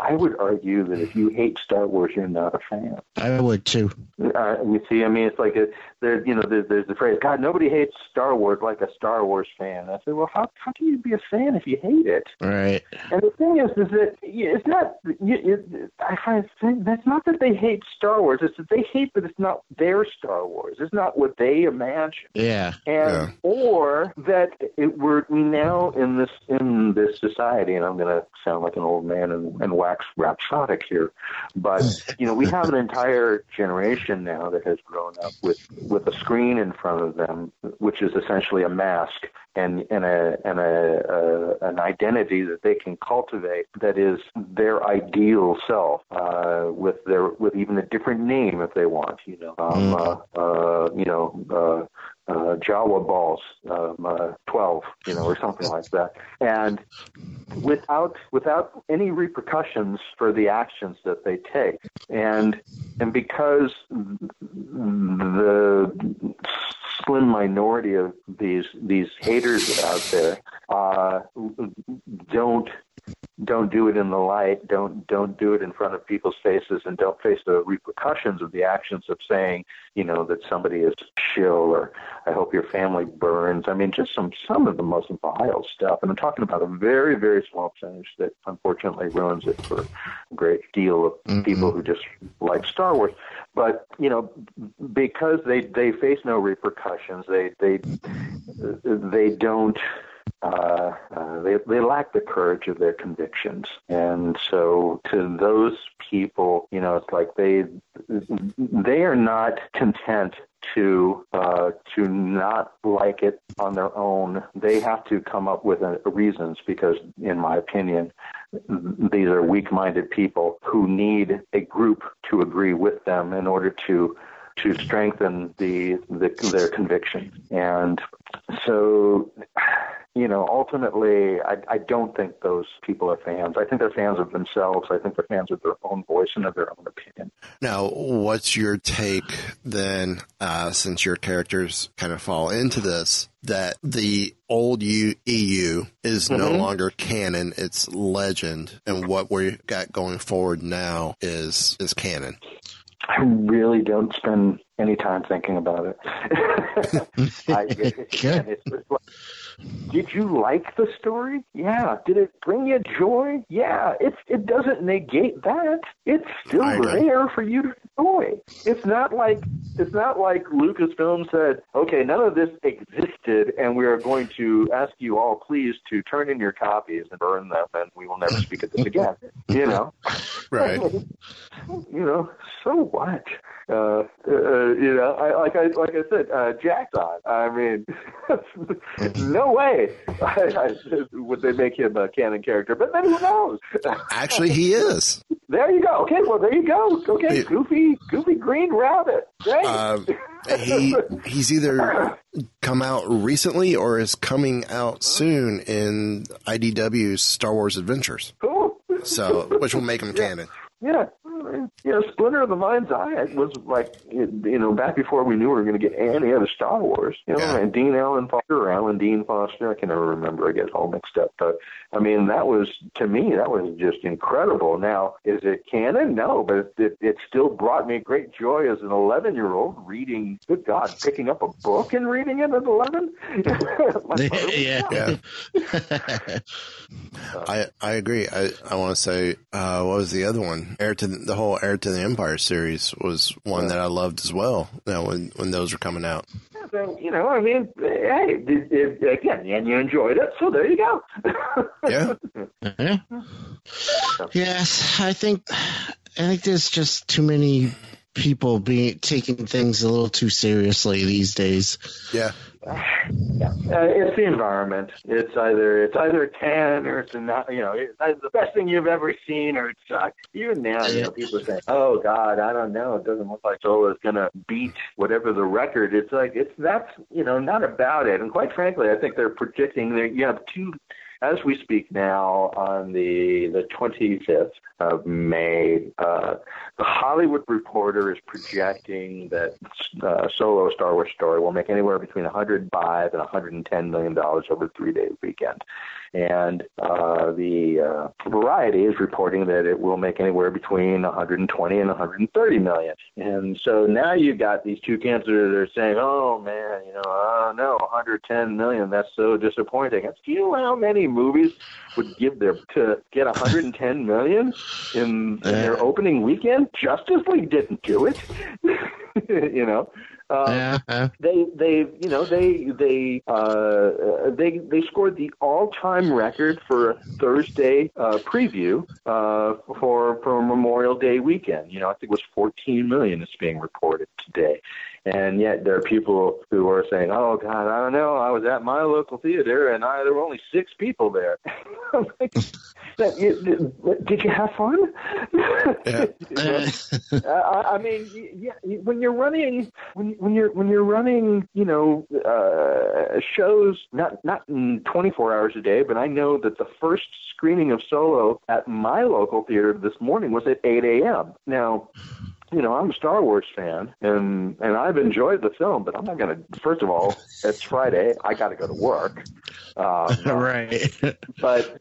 I would argue that if you hate Star Wars, you're not a fan. I would too. You see, I mean, it's like there's the phrase, God, nobody hates Star Wars like a Star Wars fan. And I said, well, how can you be a fan if you hate it? Right. And the thing is that it's not. I find that's not that they hate Star Wars. It's that they hate that it's not their Star Wars. It's not what they imagine. Yeah. And or that we now in this society, and I'm going to sound like an old man and wax rhapsodic here, but we have an entire generation now that has grown up with a screen in front of them, which is essentially a mask and an identity that they can cultivate that is their ideal self, with even a different name if they want. Jawa balls, 12, or something like that. And without any repercussions for the actions that they take. And because the slim minority of these haters out there, don't do it in the light, don't do it in front of people's faces, and don't face the repercussions of the actions of saying, that somebody is shill or I hope your family burns. I mean, just some of the most vile stuff. And I'm talking about a very, very small percentage that unfortunately ruins it for a great deal of people who just like Star Wars. But, because they face no repercussions, they don't... they lack the courage of their convictions. And so to those people, it's like they are not content to not like it on their own. They have to come up with reasons because, in my opinion, these are weak-minded people who need a group to agree with them in order to strengthen their conviction. And so... ultimately, I don't think those people are fans. I think they're fans of themselves. I think they're fans of their own voice and of their own opinion. Now, what's your take then, since your characters kind of fall into this, that the old EU is no longer canon, it's legend, and what we've got going forward now is canon? I really don't spend any time thinking about it. Did you like the story? Yeah. Did it bring you joy? Yeah. It doesn't negate that. It's still there for you to enjoy. It's not like Lucasfilm said, okay, none of this existed, and we are going to ask you all please to turn in your copies and burn them, and we will never speak of this again. Right. So what? Like I said, Jackson. I mean, no way would they make him a canon character. But then who knows? Actually, he is. There you go. Okay, well, there you go. Okay, Goofy Green Rabbit. Great. He's either come out recently or is coming out soon in IDW's Star Wars Adventures. Cool. So, which will make him canon. Yeah. Yeah, Splinter of the Mind's Eye was like, you know, back before we knew we were going to get any other Star Wars, you know, and Alan Dean Foster, I can never remember, I get all mixed up, but I mean, that was, to me, that was just incredible. Now, is it canon? No, but it still brought me great joy as an 11-year-old reading, good God, picking up a book and reading it at 11? Yeah. I agree. I want to say, what was the other one? The whole Heir to the Empire series was one that I loved as well, you know, when those were coming out. So, you know, I mean, hey, again, and you enjoyed it, so there you go. Yes, I think there's just too many people taking things a little too seriously these days. Yeah. It's the environment. It's either canon or it's not. You know, it's either the best thing you've ever seen or it sucks. Even now, you know, people say, "Oh God, I don't know. It doesn't look like Solo is going to beat whatever the record." It's like that's you know, not about it. And quite frankly, I think they're predicting that you have two. As we speak now, on the 25th of May, the Hollywood Reporter is projecting that Solo: A Star Wars Story will make anywhere between $105 and $110 million over a 3-day weekend. And the Variety is reporting that it will make anywhere between $120 and $130 million. And so now you've got these two camps that are saying, oh, man, you know, no, $110 million, that's so disappointing. And do you know how many movies would give to get $110 million in their opening weekend? Justice League didn't do it, you know. They scored the all-time record for a Thursday preview for Memorial Day weekend. You know, I think it was 14 million is being reported today. And yet there are people who are saying, oh, God, I don't know. I was at my local theater, and there were only 6 people there. I'm like, did you have fun? I mean, when you're running, you know, shows not 24 hours a day, but I know that the first screening of Solo at my local theater this morning was at 8 a.m. Now, you know, I'm a Star Wars fan, and I've enjoyed the film, but I'm not going to. First of all, it's Friday. I got to go to work. Right. But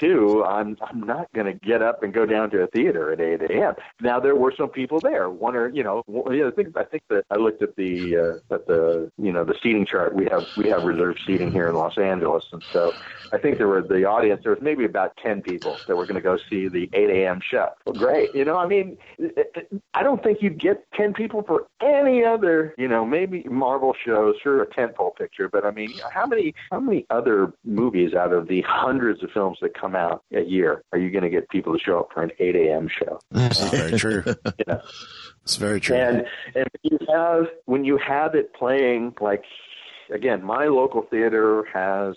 two, I'm not going to get up and go down to a theater at 8 a.m. Now there were some people there. I think that I looked at the you know, the seating chart. We have reserved seating here in Los Angeles, and so I think there was maybe about 10 people that were going to go see the 8 a.m. show. Well, great. You know, I mean, I don't think you'd get 10 people for any other, you know, maybe Marvel shows or a tentpole picture. But I mean, how many other movies out of the hundreds of films that come out a year are you going to get people to show up for an 8 a.m. show? That's very true. You know? It's very true. And when you have it playing, like, again, my local theater has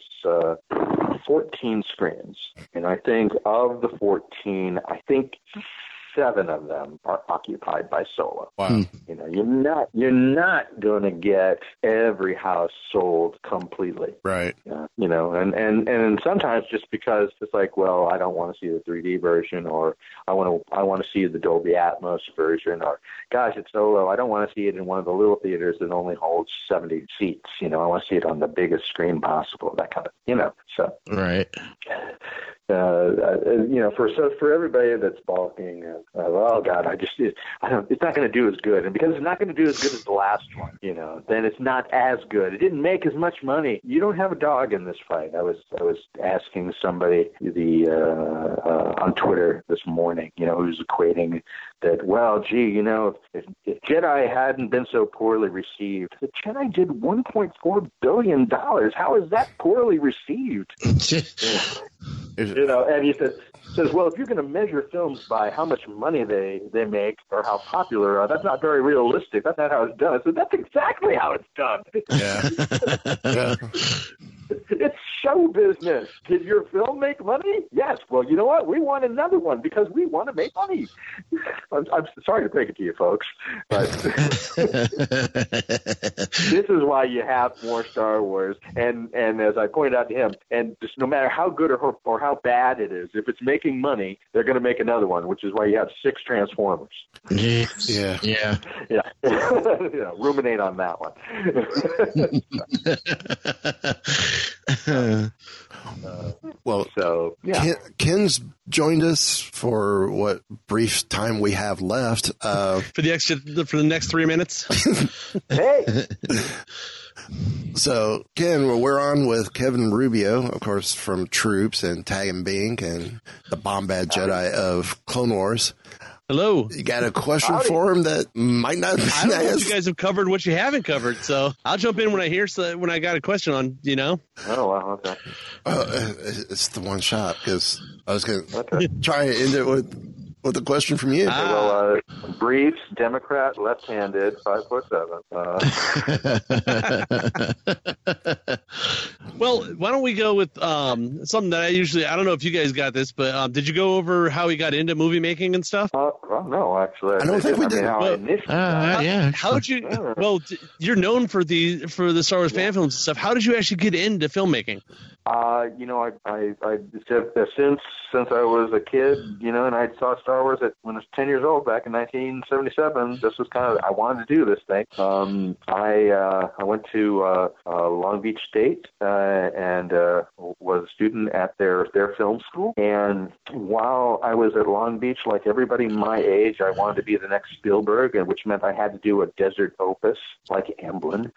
14 screens, and I think of the 14, 7 of them are occupied by Solo. Wow. You know, you're not going to get every house sold completely. Right. You know, and sometimes just because it's like, well, I don't want to see the 3D version, or I want to see the Dolby Atmos version, or gosh, it's Solo, I don't want to see it in one of the little theaters that only holds 70 seats. You know, I want to see it on the biggest screen possible, that kind of, you know, so. Right. You know, for everybody that's balking at, oh God, it's not going to do as good, and because it's not going to do as good as the last one, you know, then it's not as good. It didn't make as much money. You don't have a dog in this fight. I was asking somebody on Twitter this morning, you know, who's equating that. Well, gee, you know, if Jedi hadn't been so poorly received, the Jedi did $1.4 billion. How is that poorly received? You know, and he says, well, if you're going to measure films by how much money they make or how popular, that's not very realistic. That's not how it's done. I said, that's exactly how it's done. Yeah. It's show business. Did your film make money? Yes. Well, you know what? We want another one because we want to make money. I'm sorry to break it to you folks, but this is why you have more Star Wars. And as I pointed out to him, and just no matter how good or how bad it is, if it's making money, they're going to make another one, which is why you have 6 Transformers. Yeah. Yeah. Yeah. Yeah, ruminate on that one. Well, so yeah. Ken's joined us for what brief time we have left for the next 3 minutes. Hey. So, Ken, well, we're on with Kevin Rubio, of course, from Troops and Tag and Bink and the Bombad Jedi of Clone Wars. Hello. You got a question for him that might not be asked? I don't know if you guys have covered what you haven't covered, so I'll jump in when I got a question on, you know. Oh, wow, okay. It's the one shot, because I was going to try to end it with a question from you. Okay, well, brief, Democrat, left-handed, 5'7". Well, why don't we go with something that I don't know if you guys got this, but did you go over how he got into movie making and stuff? Well, no, actually. I don't think we did. You're known for the Star Wars fan films and stuff. How did you actually get into filmmaking? You know, I since I was a kid, you know, and I saw Star Wars when I was 10 years old back in 1977. This was kind of, I wanted to do this thing. I went to Long Beach State and was a student at their film school. And while I was at Long Beach, like everybody my age, I wanted to be the next Spielberg, and which meant I had to do a desert opus like Amblin.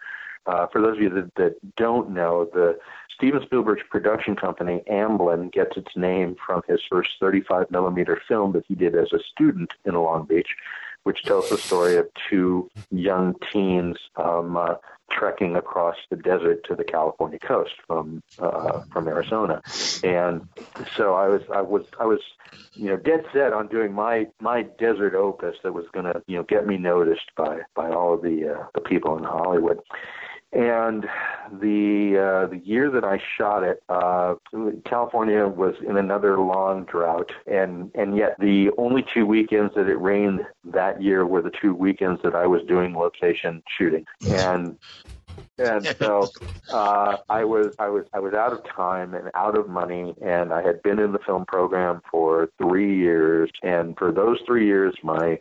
For those of you that don't know, the Steven Spielberg's production company, Amblin, gets its name from his first 35mm film that he did as a student in Long Beach, which tells the story of 2 young teens trekking across the desert to the California coast from Arizona. And so I was you know, dead set on doing my desert opus that was going to, you know, get me noticed by all of the people in Hollywood. And the year that I shot it, California was in another long drought, and yet the only 2 weekends that it rained that year were the 2 weekends that I was doing location shooting. And so I was out of time and out of money, and I had been in the film program for 3 years. And for those 3 years, my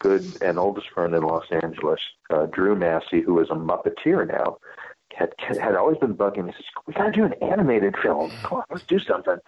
good and oldest friend in Los Angeles, Drew Massey, who is a Muppeteer now, had always been bugging me. He says, "We got to do an animated film. Come on, let's do something."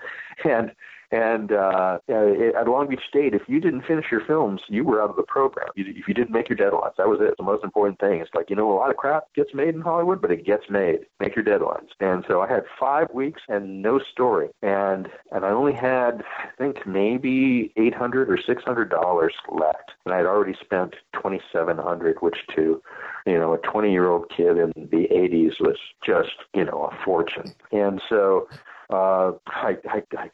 And at Long Beach State, if you didn't finish your films, you were out of the program. If you didn't make your deadlines, that was it. The most important thing. It's like, you know, a lot of crap gets made in Hollywood, but it gets made. Make your deadlines. And so I had 5 weeks and no story. And I only had, I think, maybe $800 or $600 left. And I had already spent $2,700, which to, you know, a 20-year-old kid in the 80s was just, you know, a fortune. And so I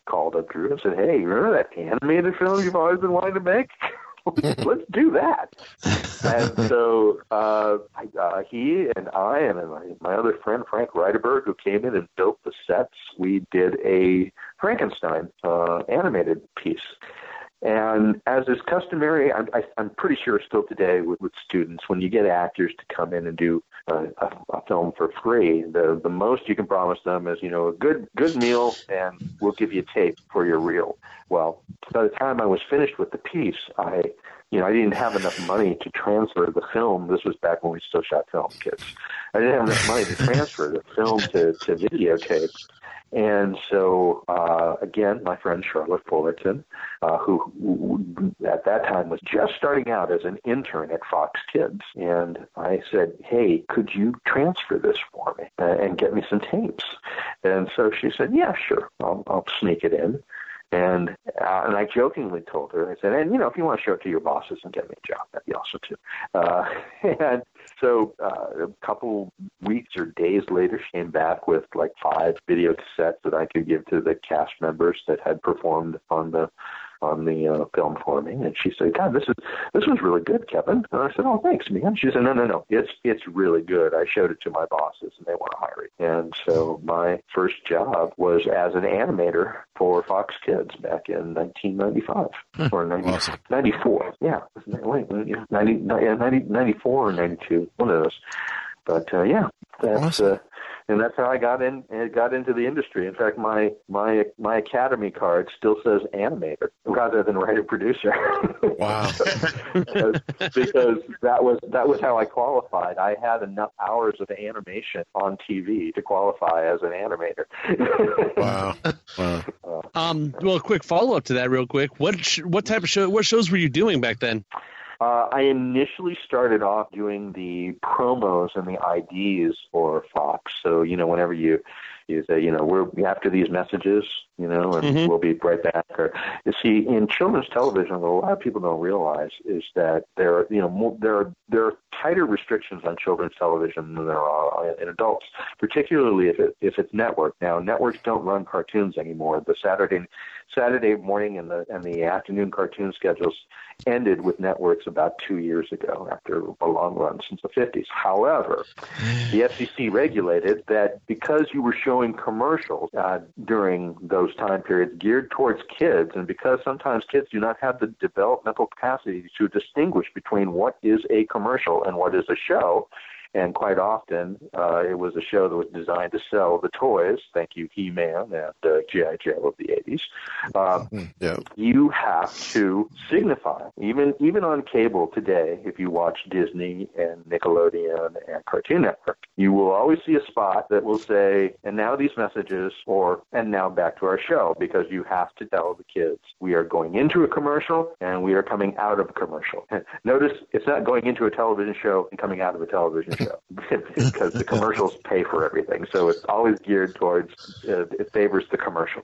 called up Drew and said, "Hey, remember that animated film you've always been wanting to make? Let's do that." And so he and I and my other friend, Frank Reiterberg, who came in and built the sets, we did a Frankenstein animated piece. And as is customary, I'm pretty sure still today with students, when you get actors to come in and do a film for free, the most you can promise them is, you know, a good meal, and we'll give you tape for your reel. Well, by the time I was finished with the piece, I didn't have enough money to transfer the film. This was back when we still shot film, kids. I didn't have enough money to transfer the film to videotape. And so, again, my friend Charlotte Fullerton, who at that time was just starting out as an intern at Fox Kids. And I said, "Hey, could you transfer this for me and get me some tapes?" And so she said, "Yeah, sure. I'll sneak it in." And I jokingly told her, I said, "And, you know, if you want to show it to your bosses and get me a job, that'd be awesome too." And so a couple weeks or days later, she came back with like 5 video cassettes that I could give to the cast members that had performed on the on the film for me, and she said, "God, this was really good, Kevin." And I said, "Oh, thanks, man." She said, "No, it's really good." I showed it to my bosses, and they want to hire it. And so my first job was as an animator for Fox Kids back in 1995 or 94. Yeah, 94 or 92, one of those. But yeah, that's and that's how I got into the industry. In fact, my Academy card still says animator rather than writer producer. Wow! because that was how I qualified. I had enough hours of animation on TV to qualify as an animator. Wow. Well, a quick follow up to that, real quick. What shows were you doing back then? I initially started off doing the promos and the IDs for Fox. So, whenever you say, we're after these messages, and we'll be right back. Or, you see, in children's television, what a lot of people don't realize is that there are, there are tighter restrictions on children's television than there are in adults, particularly if it's network. Now, networks don't run cartoons anymore. The Saturday morning and the afternoon cartoon schedules ended with networks about 2 years ago after a long run since the 50s. However, the FCC regulated that because you were showing commercials during those time periods geared towards kids, and because sometimes kids do not have the developmental capacity to distinguish between what is a commercial and what is a show, and quite often it was a show that was designed to sell the toys, thank you He-Man and G.I. Joe of the 80s, you have to signify, even on cable today, if you watch Disney and Nickelodeon and Cartoon Network, you will always see a spot that will say, and now these messages, or and now back to our show, because you have to tell the kids we are going into a commercial and we are coming out of a commercial. Notice it's not going into a television show and coming out of a television show. Because the commercials pay for everything, so it's always geared towards it favors the commercial.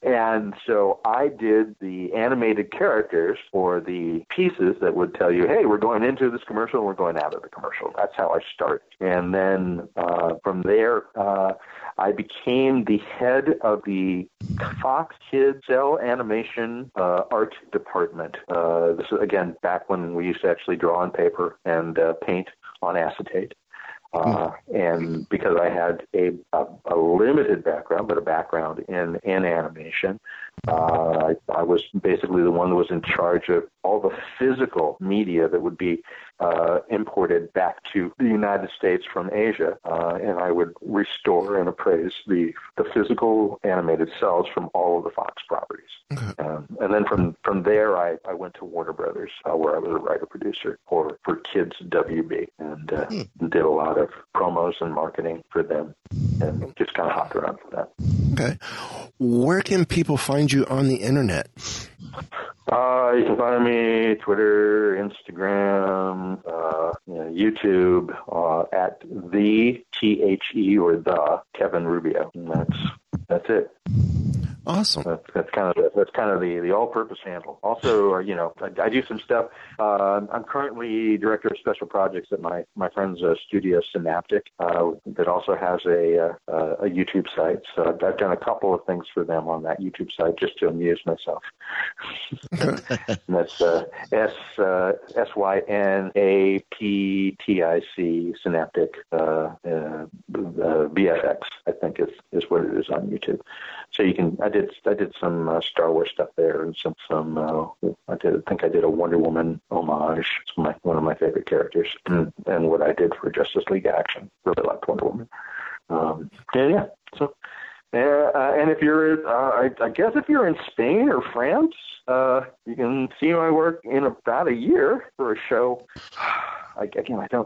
And so I did the animated characters for the pieces that would tell you, hey, we're going into this commercial and we're going out of the commercial. That's how I started. And then from there, I became the head of the Fox Kids Cell Animation Art Department. This is, again, back when we used to actually draw on paper and paint on acetate. And because I had a limited background, but a background in animation, I was basically the one that was in charge of all the physical media that would be imported back to the United States from Asia, and I would restore and appraise the physical animated cells from all of the Fox properties. And then from there, I went to Warner Brothers, where I was a writer-producer for Kids WB, and did a lot of promos and marketing for them, and just kind of hopped around for that. Okay. Where can people find you on the internet? You can find me Twitter, Instagram, YouTube, at the THE or the Kevin Rubio. And that's it. Awesome. That's kind of the all-purpose handle. Also, I do some stuff. I'm currently director of special projects at my friend's studio, Synaptic, that also has a YouTube site. So I've done a couple of things for them on that YouTube site just to amuse myself. And that's SYNAPTIC Synaptic VFX, I think is what it is on YouTube. So you can. I did some Star Wars stuff there, and some. I think I did a Wonder Woman homage. It's one of my favorite characters, and what I did for Justice League Action. Really liked Wonder Woman. So. And if you're, I guess if you're in Spain or France, you can see my work in about a year for a show. I think I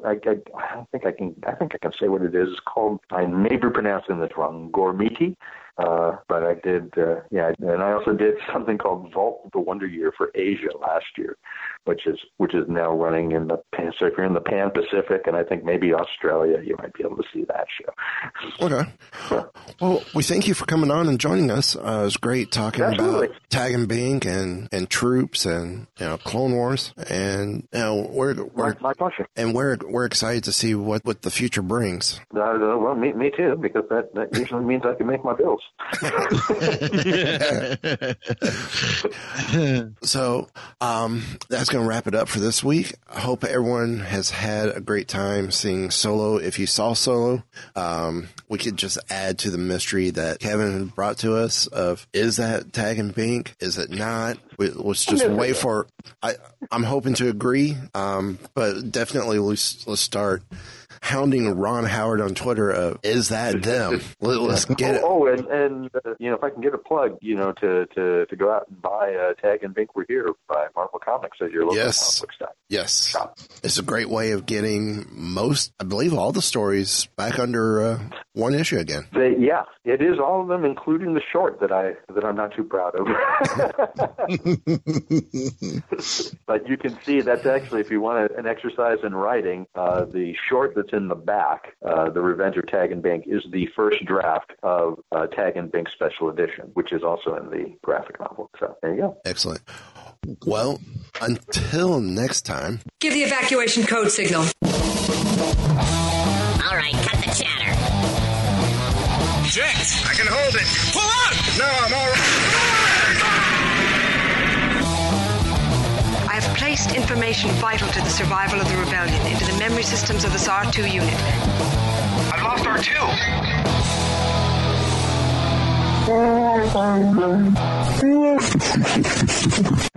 can say what it is. It's called, I may be pronouncing this wrong, Gormiti. But I did, and I also did something called Vault of the Wonder Year for Asia last year, which is now running in the Pan. So if you're in the Pan Pacific, and I think maybe Australia, you might be able to see that show. Okay. Well, we thank you for coming on and joining us. It was great talking about Tag and Bink and Troops and, you know, Clone Wars. And, you know, my pleasure. And we're excited to see what the future brings. Well, me too, because that usually means I can make my bills. So that's going to wrap it up for this week. I hope everyone has had a great time seeing Solo. If you saw Solo, we could just add to the mystery that Kevin brought to us of, is that Tag and Bink? Is it not? Let's just wait for it. I'm hoping to agree, but definitely let's start hounding Ron Howard on Twitter of, is that them? Let's get it. Oh, and you know, if I can get a plug, you know, to go out and buy Tag and Bink We're Here by Marvel Comics at your local comic book shop. It's a great way of getting most, I believe, all the stories back under one issue again. It is all of them, including the short that I'm not too proud of. But you can see that's actually, if you want an exercise in writing, the short that's in the back, The Revenge of Tag and Bink, is the first draft of Tag and Bink Special Edition, which is also in the graphic novel. So there you go. Excellent. Well, until next time. Give the evacuation code signal. All right, cut the chatter. Jinx, I can hold it. Pull up! No, I'm all right. I have placed information vital to the survival of the rebellion into the memory systems of this R2 unit. I've lost R2.